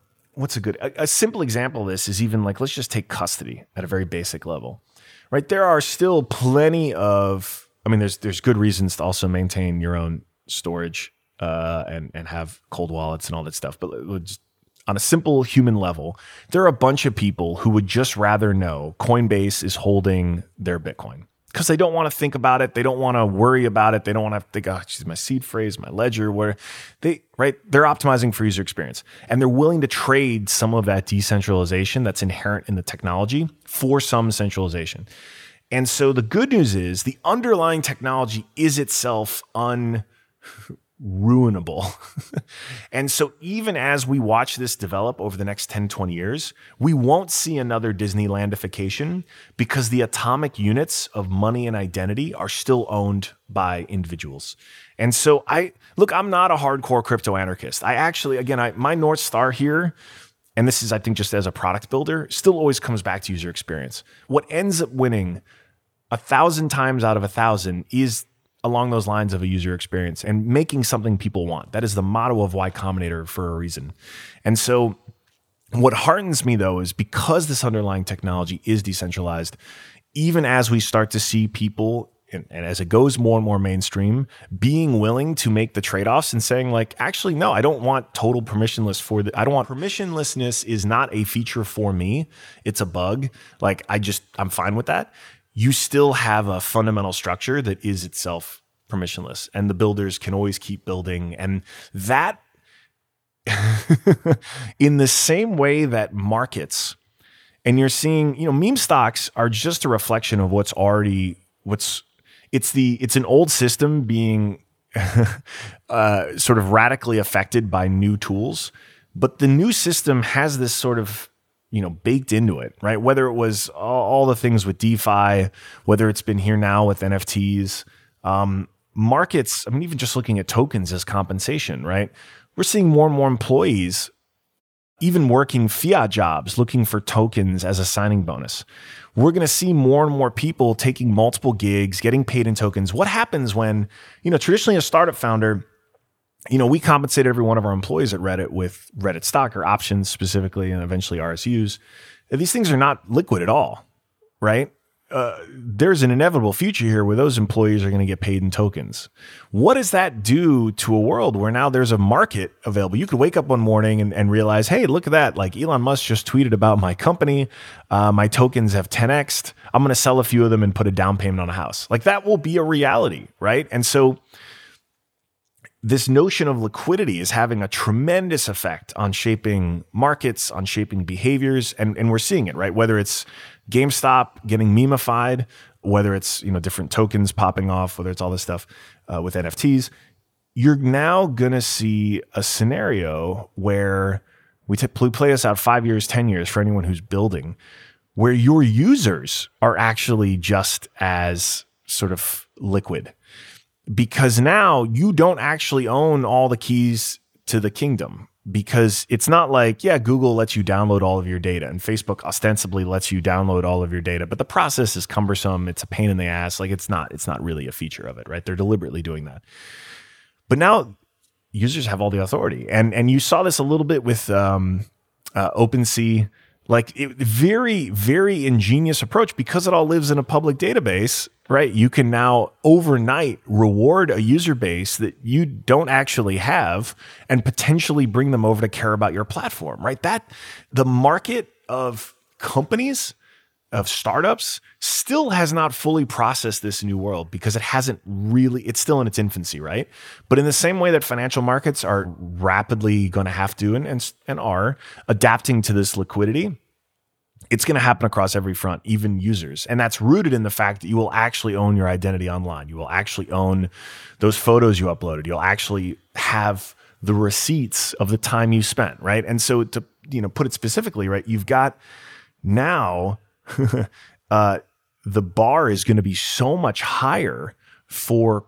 a simple example of this is even like, let's just take custody at a very basic level, right? There are still plenty of, I mean, there's good reasons to also maintain your own storage and have cold wallets and all that stuff, but we'll just, on a simple human level, there are a bunch of people who would just rather know Coinbase is holding their Bitcoin because they don't want to think about it. They don't want to worry about it. They don't want to think, oh, geez, my seed phrase, my ledger, where they, right? They're optimizing for user experience, and they're willing to trade some of that decentralization that's inherent in the technology for some centralization. And so the good news is the underlying technology is itself ruinable. And so even as we watch this develop over the next 10, 20 years, we won't see another Disneylandification because the atomic units of money and identity are still owned by individuals. And so I'm not a hardcore crypto anarchist. I actually, again, my North Star here, and this is, I think, just as a product builder, still always comes back to user experience. What ends up winning 1,000 times out of 1,000 is along those lines of a user experience and making something people want. That is the motto of Y Combinator for a reason. And so what heartens me, though, is because this underlying technology is decentralized, even as we start to see people, and as it goes more and more mainstream, being willing to make the trade-offs and saying, like, actually, no, I don't want total permissionless for the, I don't want permissionlessness is not a feature for me. It's a bug. Like, I'm fine with that. You still have a fundamental structure that is itself permissionless, and the builders can always keep building. And that, in the same way that markets, and you're seeing, meme stocks are just a reflection of what's already, it's an old system being sort of radically affected by new tools, but the new system has this sort of, baked into it, right? Whether it was all the things with DeFi, whether it's been here now with NFTs, markets, even just looking at tokens as compensation, right? We're seeing more and more employees, even working fiat jobs, looking for tokens as a signing bonus. We're going to see more and more people taking multiple gigs, getting paid in tokens. What happens when, traditionally a startup founder, we compensate every one of our employees at Reddit with Reddit stock or options specifically, and eventually RSUs. These things are not liquid at all, right? There's an inevitable future here where those employees are going to get paid in tokens. What does that do to a world where now there's a market available? You could wake up one morning and realize, hey, look at that. Like Elon Musk just tweeted about my company. My tokens have 10x'd. I'm going to sell a few of them and put a down payment on a house. Like that will be a reality, right? And so this notion of liquidity is having a tremendous effect on shaping markets, on shaping behaviors, and we're seeing it, right? Whether it's GameStop getting meme-ified, whether it's different tokens popping off, whether it's all this stuff with NFTs, you're now gonna see a scenario where We play this out 5 years, 10 years for anyone who's building, where your users are actually just as sort of liquid. Because now you don't actually own all the keys to the kingdom. Because it's not like, yeah, Google lets you download all of your data and Facebook ostensibly lets you download all of your data, but the process is cumbersome. It's a pain in the ass. Like it's not really a feature of it, right? They're deliberately doing that. But now users have all the authority. And you saw this a little bit with OpenSea, like very, very ingenious approach because it all lives in a public database, right? You can now overnight reward a user base that you don't actually have and potentially bring them over to care about your platform, right? That the market of companies, of startups, still has not fully processed this new world because it hasn't really, it's still in its infancy, right? But in the same way that financial markets are rapidly going to have to and are adapting to this liquidity, it's going to happen across every front, even users. And that's rooted in the fact that you will actually own your identity online. You will actually own those photos you uploaded. You'll actually have the receipts of the time you spent, right? And so to, you know, put it specifically, right, you've got now the bar is going to be so much higher for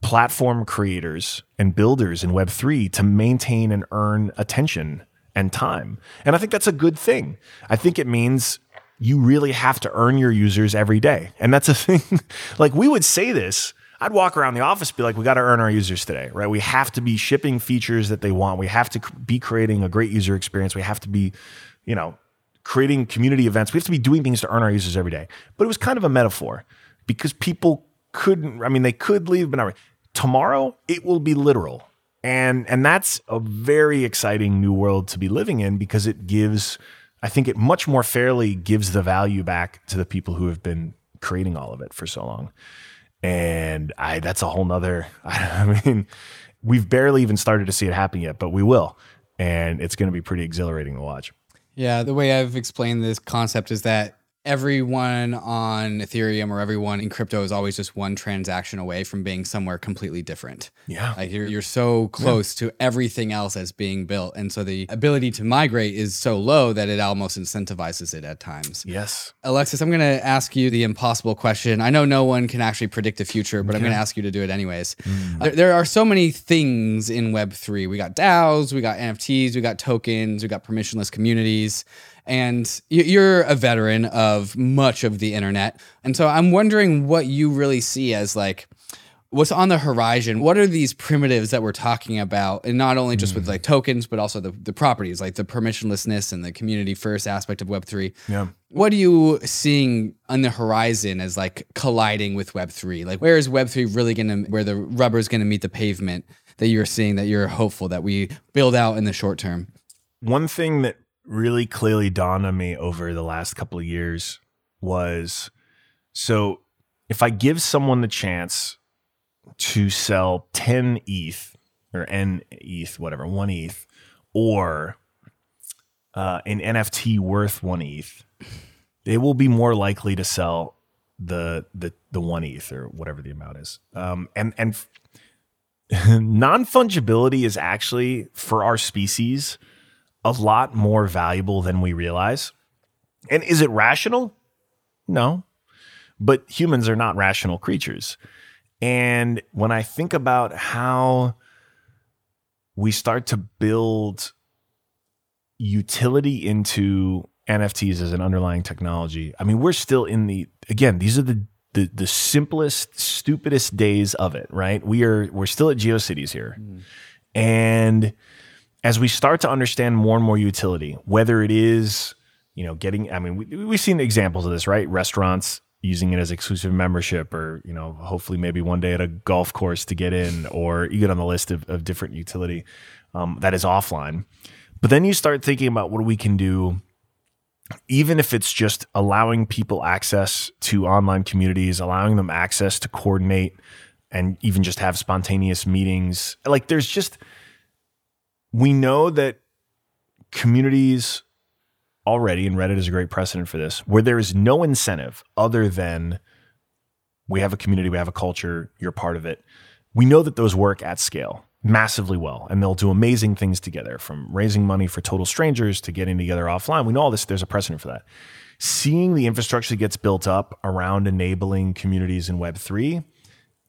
platform creators and builders in Web3 to maintain and earn attention and time. And I think that's a good thing. I think it means you really have to earn your users every day. And that's a thing, like we would say this, I'd walk around the office, be like, we got to earn our users today, right? We have to be shipping features that they want. We have to be creating a great user experience. We have to be, you know, creating community events. We have to be doing things to earn our users every day. But it was kind of a metaphor because people couldn't, I mean, they could leave, but not really. Tomorrow it will be literal. And that's a very exciting new world to be living in because it gives, I think it much more fairly gives the value back to the people who have been creating all of it for so long. And that's a whole nother, I mean, we've barely even started to see it happen yet, but we will. And it's going to be pretty exhilarating to watch. Yeah, the way I've explained this concept is that everyone on Ethereum or everyone in crypto is always just one transaction away from being somewhere completely different. Yeah. Like you're so close to everything else that's being built. And so the ability to migrate is so low that it almost incentivizes it at times. Yes. Alexis, I'm going to ask you the impossible question. I know no one can actually predict the future, but I'm going to ask you to do it anyways. There are so many things in Web3. We got DAOs, we got NFTs, we got tokens, we got permissionless communities. And you're a veteran of much of the internet. And so I'm wondering what you really see as like, what's on the horizon? What are these primitives that we're talking about? And not only just with like tokens, but also the properties, like the permissionlessness and the community first aspect of Web3. Yeah. What are you seeing on the horizon as like colliding with Web3? Like where is Web3 really where the rubber is gonna meet the pavement that you're seeing, that you're hopeful that we build out in the short term? One thing that really clearly dawned on me over the last couple of years was, so if I give someone the chance to sell 10 ETH or N ETH, whatever, 1 ETH, or an NFT worth 1 ETH, they will be more likely to sell the 1 ETH or whatever the amount is. And non-fungibility is actually, for our species, a lot more valuable than we realize. And is it rational? No, but humans are not rational creatures. And when I think about how we start to build utility into NFTs as an underlying technology, I mean, we're still in these are the simplest, stupidest days of it, right? We're still at GeoCities here. And as we start to understand more and more utility, whether it is, you know, getting, I mean, we've seen examples of this, right? Restaurants using it as exclusive membership, or, you know, hopefully maybe one day at a golf course to get in, or you get on the list of different utility that is offline. But then you start thinking about what we can do, even if it's just allowing people access to online communities, allowing them access to coordinate and even just have spontaneous meetings. Like there's just... We know that communities already, and Reddit is a great precedent for this, where there is no incentive other than we have a community, we have a culture, you're part of it. We know that those work at scale. massively well, and they'll do amazing things together, from raising money for total strangers to getting together offline. We know all this, there's a precedent for that. Seeing the infrastructure that gets built up around enabling communities in Web3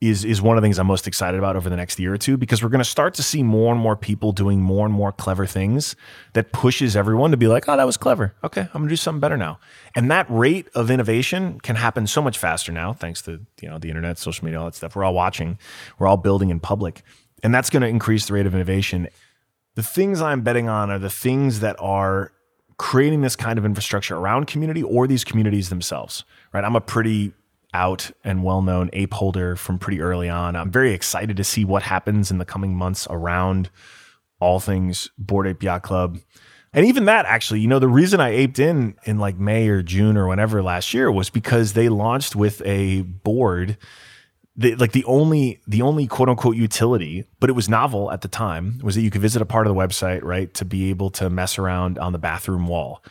is one of the things I'm most excited about over the next year or two, because we're going to start to see more and more people doing more and more clever things that pushes everyone to be like, oh, that was clever. Okay, I'm going to do something better now. And that rate of innovation can happen so much faster now, thanks to the internet, social media, all that stuff. We're all watching. We're all building in public. And that's going to increase the rate of innovation. The things I'm betting on are the things that are creating this kind of infrastructure around community or these communities themselves, right? I'm a pretty out and well-known ape holder from pretty early on. I'm very excited to see what happens in the coming months around all things Bored Ape Yacht Club. And even that, actually, the reason I aped in like May or June or whenever last year was because they launched with a board, the only quote unquote utility, but it was novel at the time, was that you could visit a part of the website, right, to be able to mess around on the bathroom wall,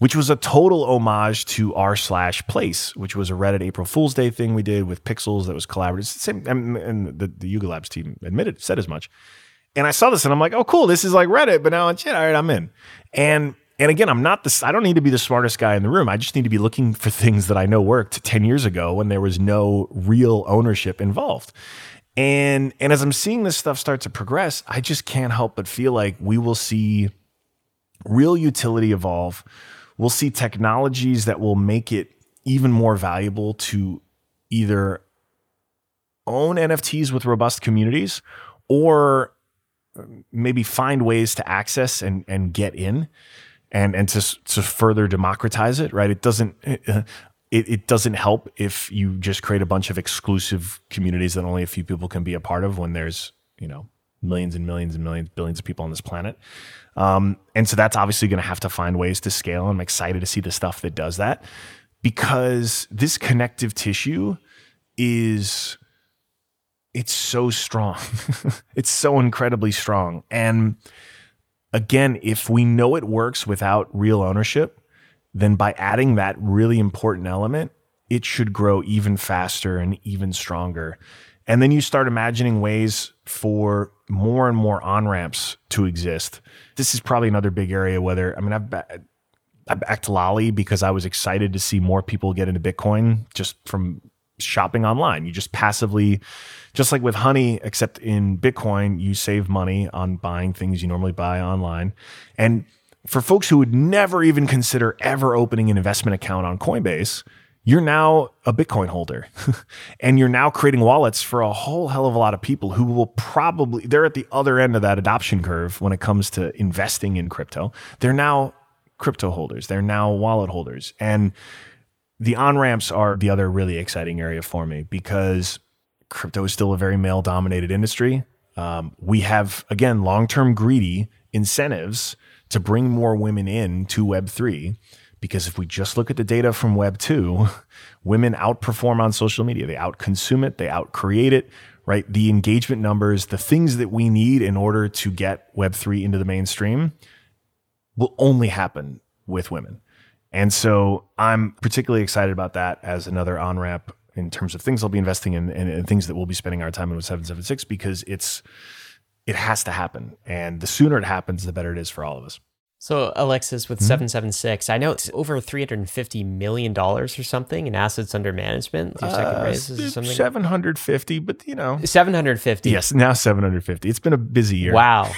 which was a total homage to r/place, which was a Reddit April Fool's Day thing we did with pixels that was collaborative. It's the same, and the Yuga Labs team said as much. And I saw this and I'm like, oh, cool, this is like Reddit, but now it's, all right, I'm in. And again, I don't need to be the smartest guy in the room. I just need to be looking for things that I know worked 10 years ago when there was no real ownership involved. And as I'm seeing this stuff start to progress, I just can't help but feel like we will see real utility evolve. We'll see technologies that will make it even more valuable to either own NFTs with robust communities or maybe find ways to access and get in. And to further democratize it, right? It doesn't help if you just create a bunch of exclusive communities that only a few people can be a part of when there's millions and millions and millions, billions of people on this planet. And so that's obviously going to have to find ways to scale. I'm excited to see the stuff that does that, because this connective tissue it's so strong. It's so incredibly strong. And again, if we know it works without real ownership, then by adding that really important element, it should grow even faster and even stronger. And then you start imagining ways for more and more on-ramps to exist. This is probably another big area, I backed Lolly because I was excited to see more people get into Bitcoin just from shopping online. You just passively, just like with Honey, except in Bitcoin, you save money on buying things you normally buy online. And for folks who would never even consider ever opening an investment account on Coinbase, you're now a Bitcoin holder and you're now creating wallets for a whole hell of a lot of people who will probably, they're at the other end of that adoption curve when it comes to investing in crypto. They're now crypto holders. They're now wallet holders. And the on-ramps are the other really exciting area for me, because crypto is still a very male-dominated industry. We have, again, long-term greedy incentives to bring more women in to Web3, because if we just look at the data from Web 2, women outperform on social media. They outconsume it. They outcreate it, right? The engagement numbers, the things that we need in order to get Web3 into the mainstream will only happen with women. And so I'm particularly excited about that as another on-ramp in terms of things I'll be investing in and things that we'll be spending our time in with 776, because it has to happen. And the sooner it happens, the better it is for all of us. So Alexis, with 776, I know it's over $350 million or something in assets under management. Your second raises or something? 750, but 750. Yes, now 750. It's been a busy year. Wow.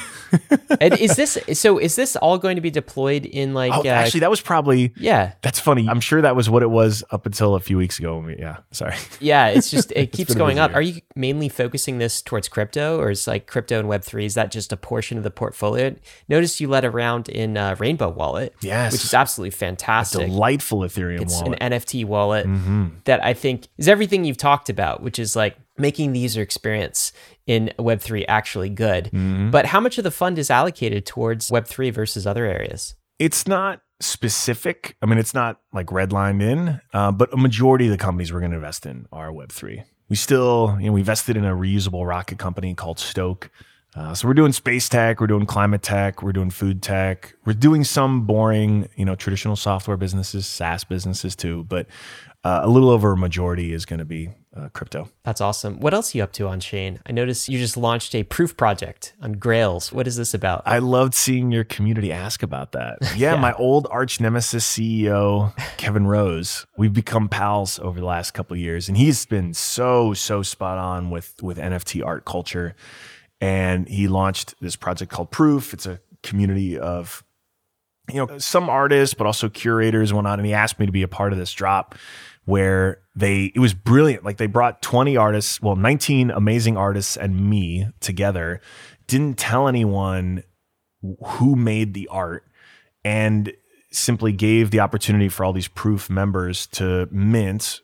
And is this all going to be deployed in like... Oh, actually, that was probably... Yeah. That's funny. I'm sure that was what it was up until a few weeks ago. Yeah, sorry. Yeah, it's just, it keeps going up. Year. Are you mainly focusing this towards crypto, or is like crypto and Web3, is that just a portion of the portfolio? Notice you led a round in Rainbow Wallet, yes, which is absolutely fantastic. A delightful Ethereum wallet. It's an NFT wallet that I think is everything you've talked about, which is like making the user experience in Web3 actually good. Mm-hmm. But how much of the fund is allocated towards Web3 versus other areas? It's not specific. I mean, it's not like redlined in, but a majority of the companies we're going to invest in are Web3. We still, we invested in a reusable rocket company called Stoke. So we're doing space tech, we're doing climate tech, we're doing food tech, we're doing some boring, traditional software businesses, SaaS businesses too, but a little over a majority is going to be crypto. That's awesome. What else are you up to on-chain? I noticed you just launched a proof project on Grails. What is this about? I loved seeing your community ask about that. Yeah. My old arch nemesis CEO, Kevin Rose, we've become pals over the last couple of years, and he's been so spot on with NFT art culture. And he launched this project called Proof. It's a community of, some artists, but also curators and whatnot. And he asked me to be a part of this drop where it was brilliant. Like they brought 19 amazing artists and me together, didn't tell anyone who made the art, and simply gave the opportunity for all these Proof members to mint,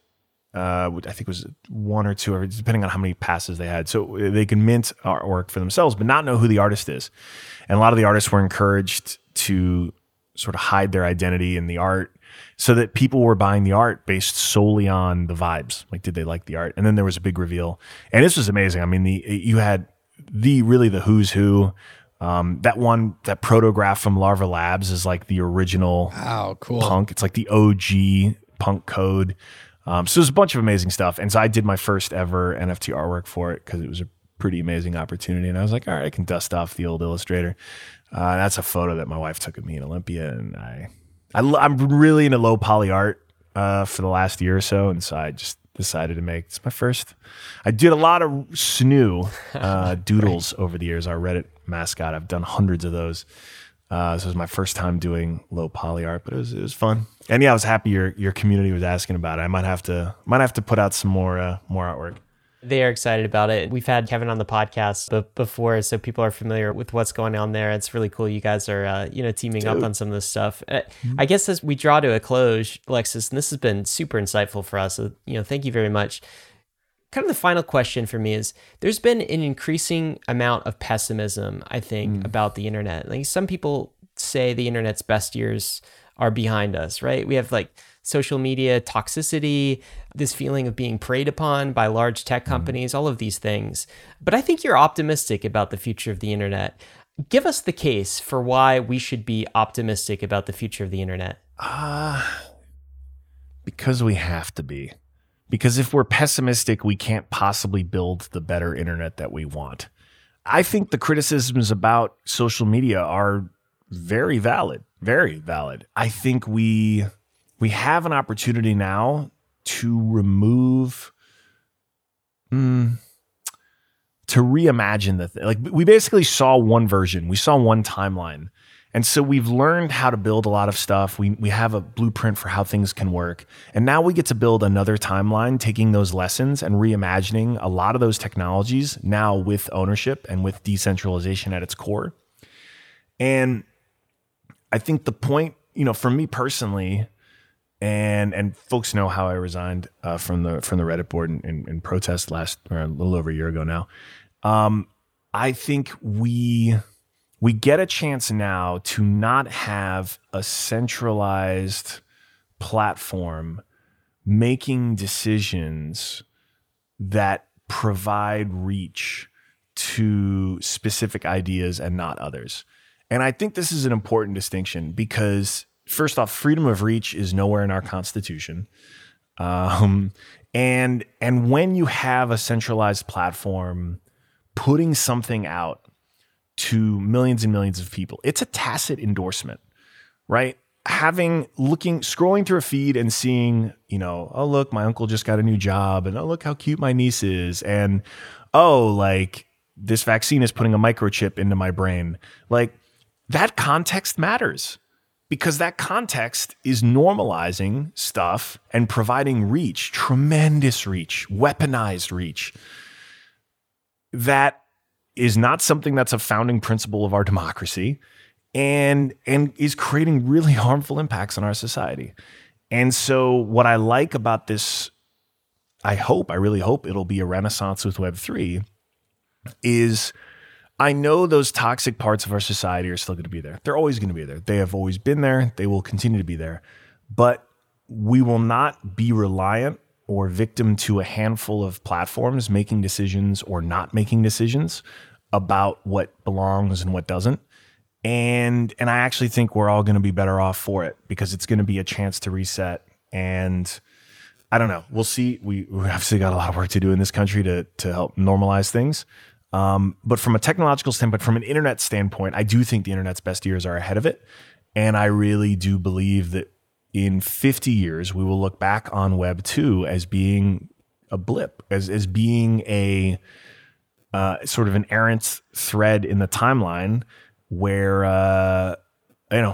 I think it was one or two, depending on how many passes they had. So they can mint artwork for themselves, but not know who the artist is. And a lot of the artists were encouraged to sort of hide their identity in the art, so that people were buying the art based solely on the vibes. Like, did they like the art? And then there was a big reveal, and this was amazing. I mean, you had the who's who. That Protograph from Larva Labs is like the original punk. It's like the OG punk code. So there's a bunch of amazing stuff. And so I did my first ever NFT artwork for it, because it was a pretty amazing opportunity. And I was like, all right, I can dust off the old Illustrator. That's a photo that my wife took of me in Olympia. And I'm really into low poly art for the last year or so. And so I just decided to make, it's my first. I did a lot of snoo doodles over the years, our Reddit mascot. I've done hundreds of those. So it was my first time doing low poly art, but it was fun. And yeah, I was happy your community was asking about it. I might have to put out some more artwork. They are excited about it. We've had Kevin on the podcast before, so people are familiar with what's going on there. It's really cool. You guys are teaming up on some of this stuff. Mm-hmm. I guess as we draw to a close, Alexis, and this has been super insightful for us. So, thank you very much. Kind of the final question for me is, there's been an increasing amount of pessimism, I think, about the internet. Like, some people say the internet's best years are behind us, right? We have social media toxicity, this feeling of being preyed upon by large tech companies, all of these things. But I think you're optimistic about the future of the internet. Give us the case for why we should be optimistic about the future of the internet. Because we have to be. Because if we're pessimistic, we can't possibly build the better internet that we want. I think the criticisms about social media are very valid, very valid. I think we have an opportunity now to reimagine the thing. Like, we basically saw one version. We saw one timeline. And so we've learned how to build a lot of stuff. We have a blueprint for how things can work. And now we get to build another timeline, taking those lessons and reimagining a lot of those technologies now with ownership and with decentralization at its core. And I think the point, for me personally, and folks know how I resigned from the Reddit board in protest a little over a year ago now. I think we get a chance now to not have a centralized platform making decisions that provide reach to specific ideas and not others. And I think this is an important distinction, because first off, freedom of reach is nowhere in our Constitution. And when you have a centralized platform putting something out to millions and millions of people, it's a tacit endorsement, right? Scrolling through a feed and seeing, oh, look, my uncle just got a new job, and oh, look how cute my niece is, and oh, this vaccine is putting a microchip into my brain. That context matters, because that context is normalizing stuff and providing reach, tremendous reach, weaponized reach. That is not something that's a founding principle of our democracy, and is creating really harmful impacts on our society. And so what I like about this, I really hope it'll be a renaissance with Web3, is I know those toxic parts of our society are still going to be there. They're always going to be there. They have always been there. They will continue to be there. But we will not be reliant or victim to a handful of platforms making decisions or not making decisions about what belongs and what doesn't. And I actually think we're all going to be better off for it, because it's going to be a chance to reset. And I don't know. We'll see. We obviously got a lot of work to do in this country to help normalize things. But from a technological standpoint, from an internet standpoint, I do think the internet's best years are ahead of it. And I really do believe that in 50 years, we will look back on Web 2 as being a blip, as being a sort of an errant thread in the timeline where,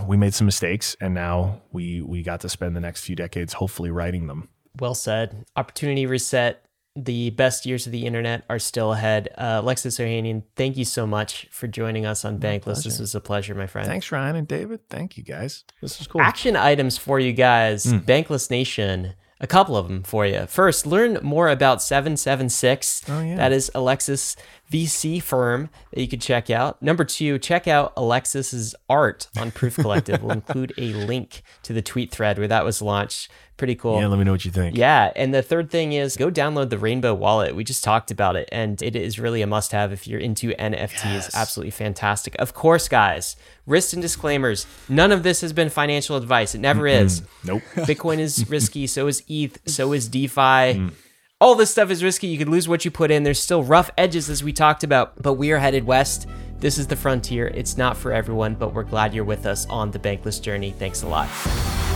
we made some mistakes, and now we got to spend the next few decades hopefully righting them. Well said. Opportunity reset. The best years of the internet are still ahead. Alexis Ohanian, thank you so much for joining us on Bankless. This was a pleasure, my friend. Thanks, Ryan and David. Thank you, guys. This was cool. Action items for you guys, Bankless Nation. A couple of them for you. First, learn more about 776. Oh, yeah. That is Alexis' VC firm that you can check out. Number two, check out Alexis's art on Proof Collective. We'll include a link to the tweet thread where that was launched. Pretty cool. Yeah, let me know what you think. Yeah. And the third thing is go download the Rainbow Wallet. We just talked about it, and it is really a must-have if you're into NFTs. Yes. Absolutely fantastic. Of course, guys. Risks and disclaimers. None of this has been financial advice. It never is. Nope. Bitcoin is risky. So is ETH. So is DeFi. All this stuff is risky. You could lose what you put in. There's still rough edges, as we talked about, but we are headed west. This is the frontier. It's not for everyone, but we're glad you're with us on the Bankless journey. Thanks a lot.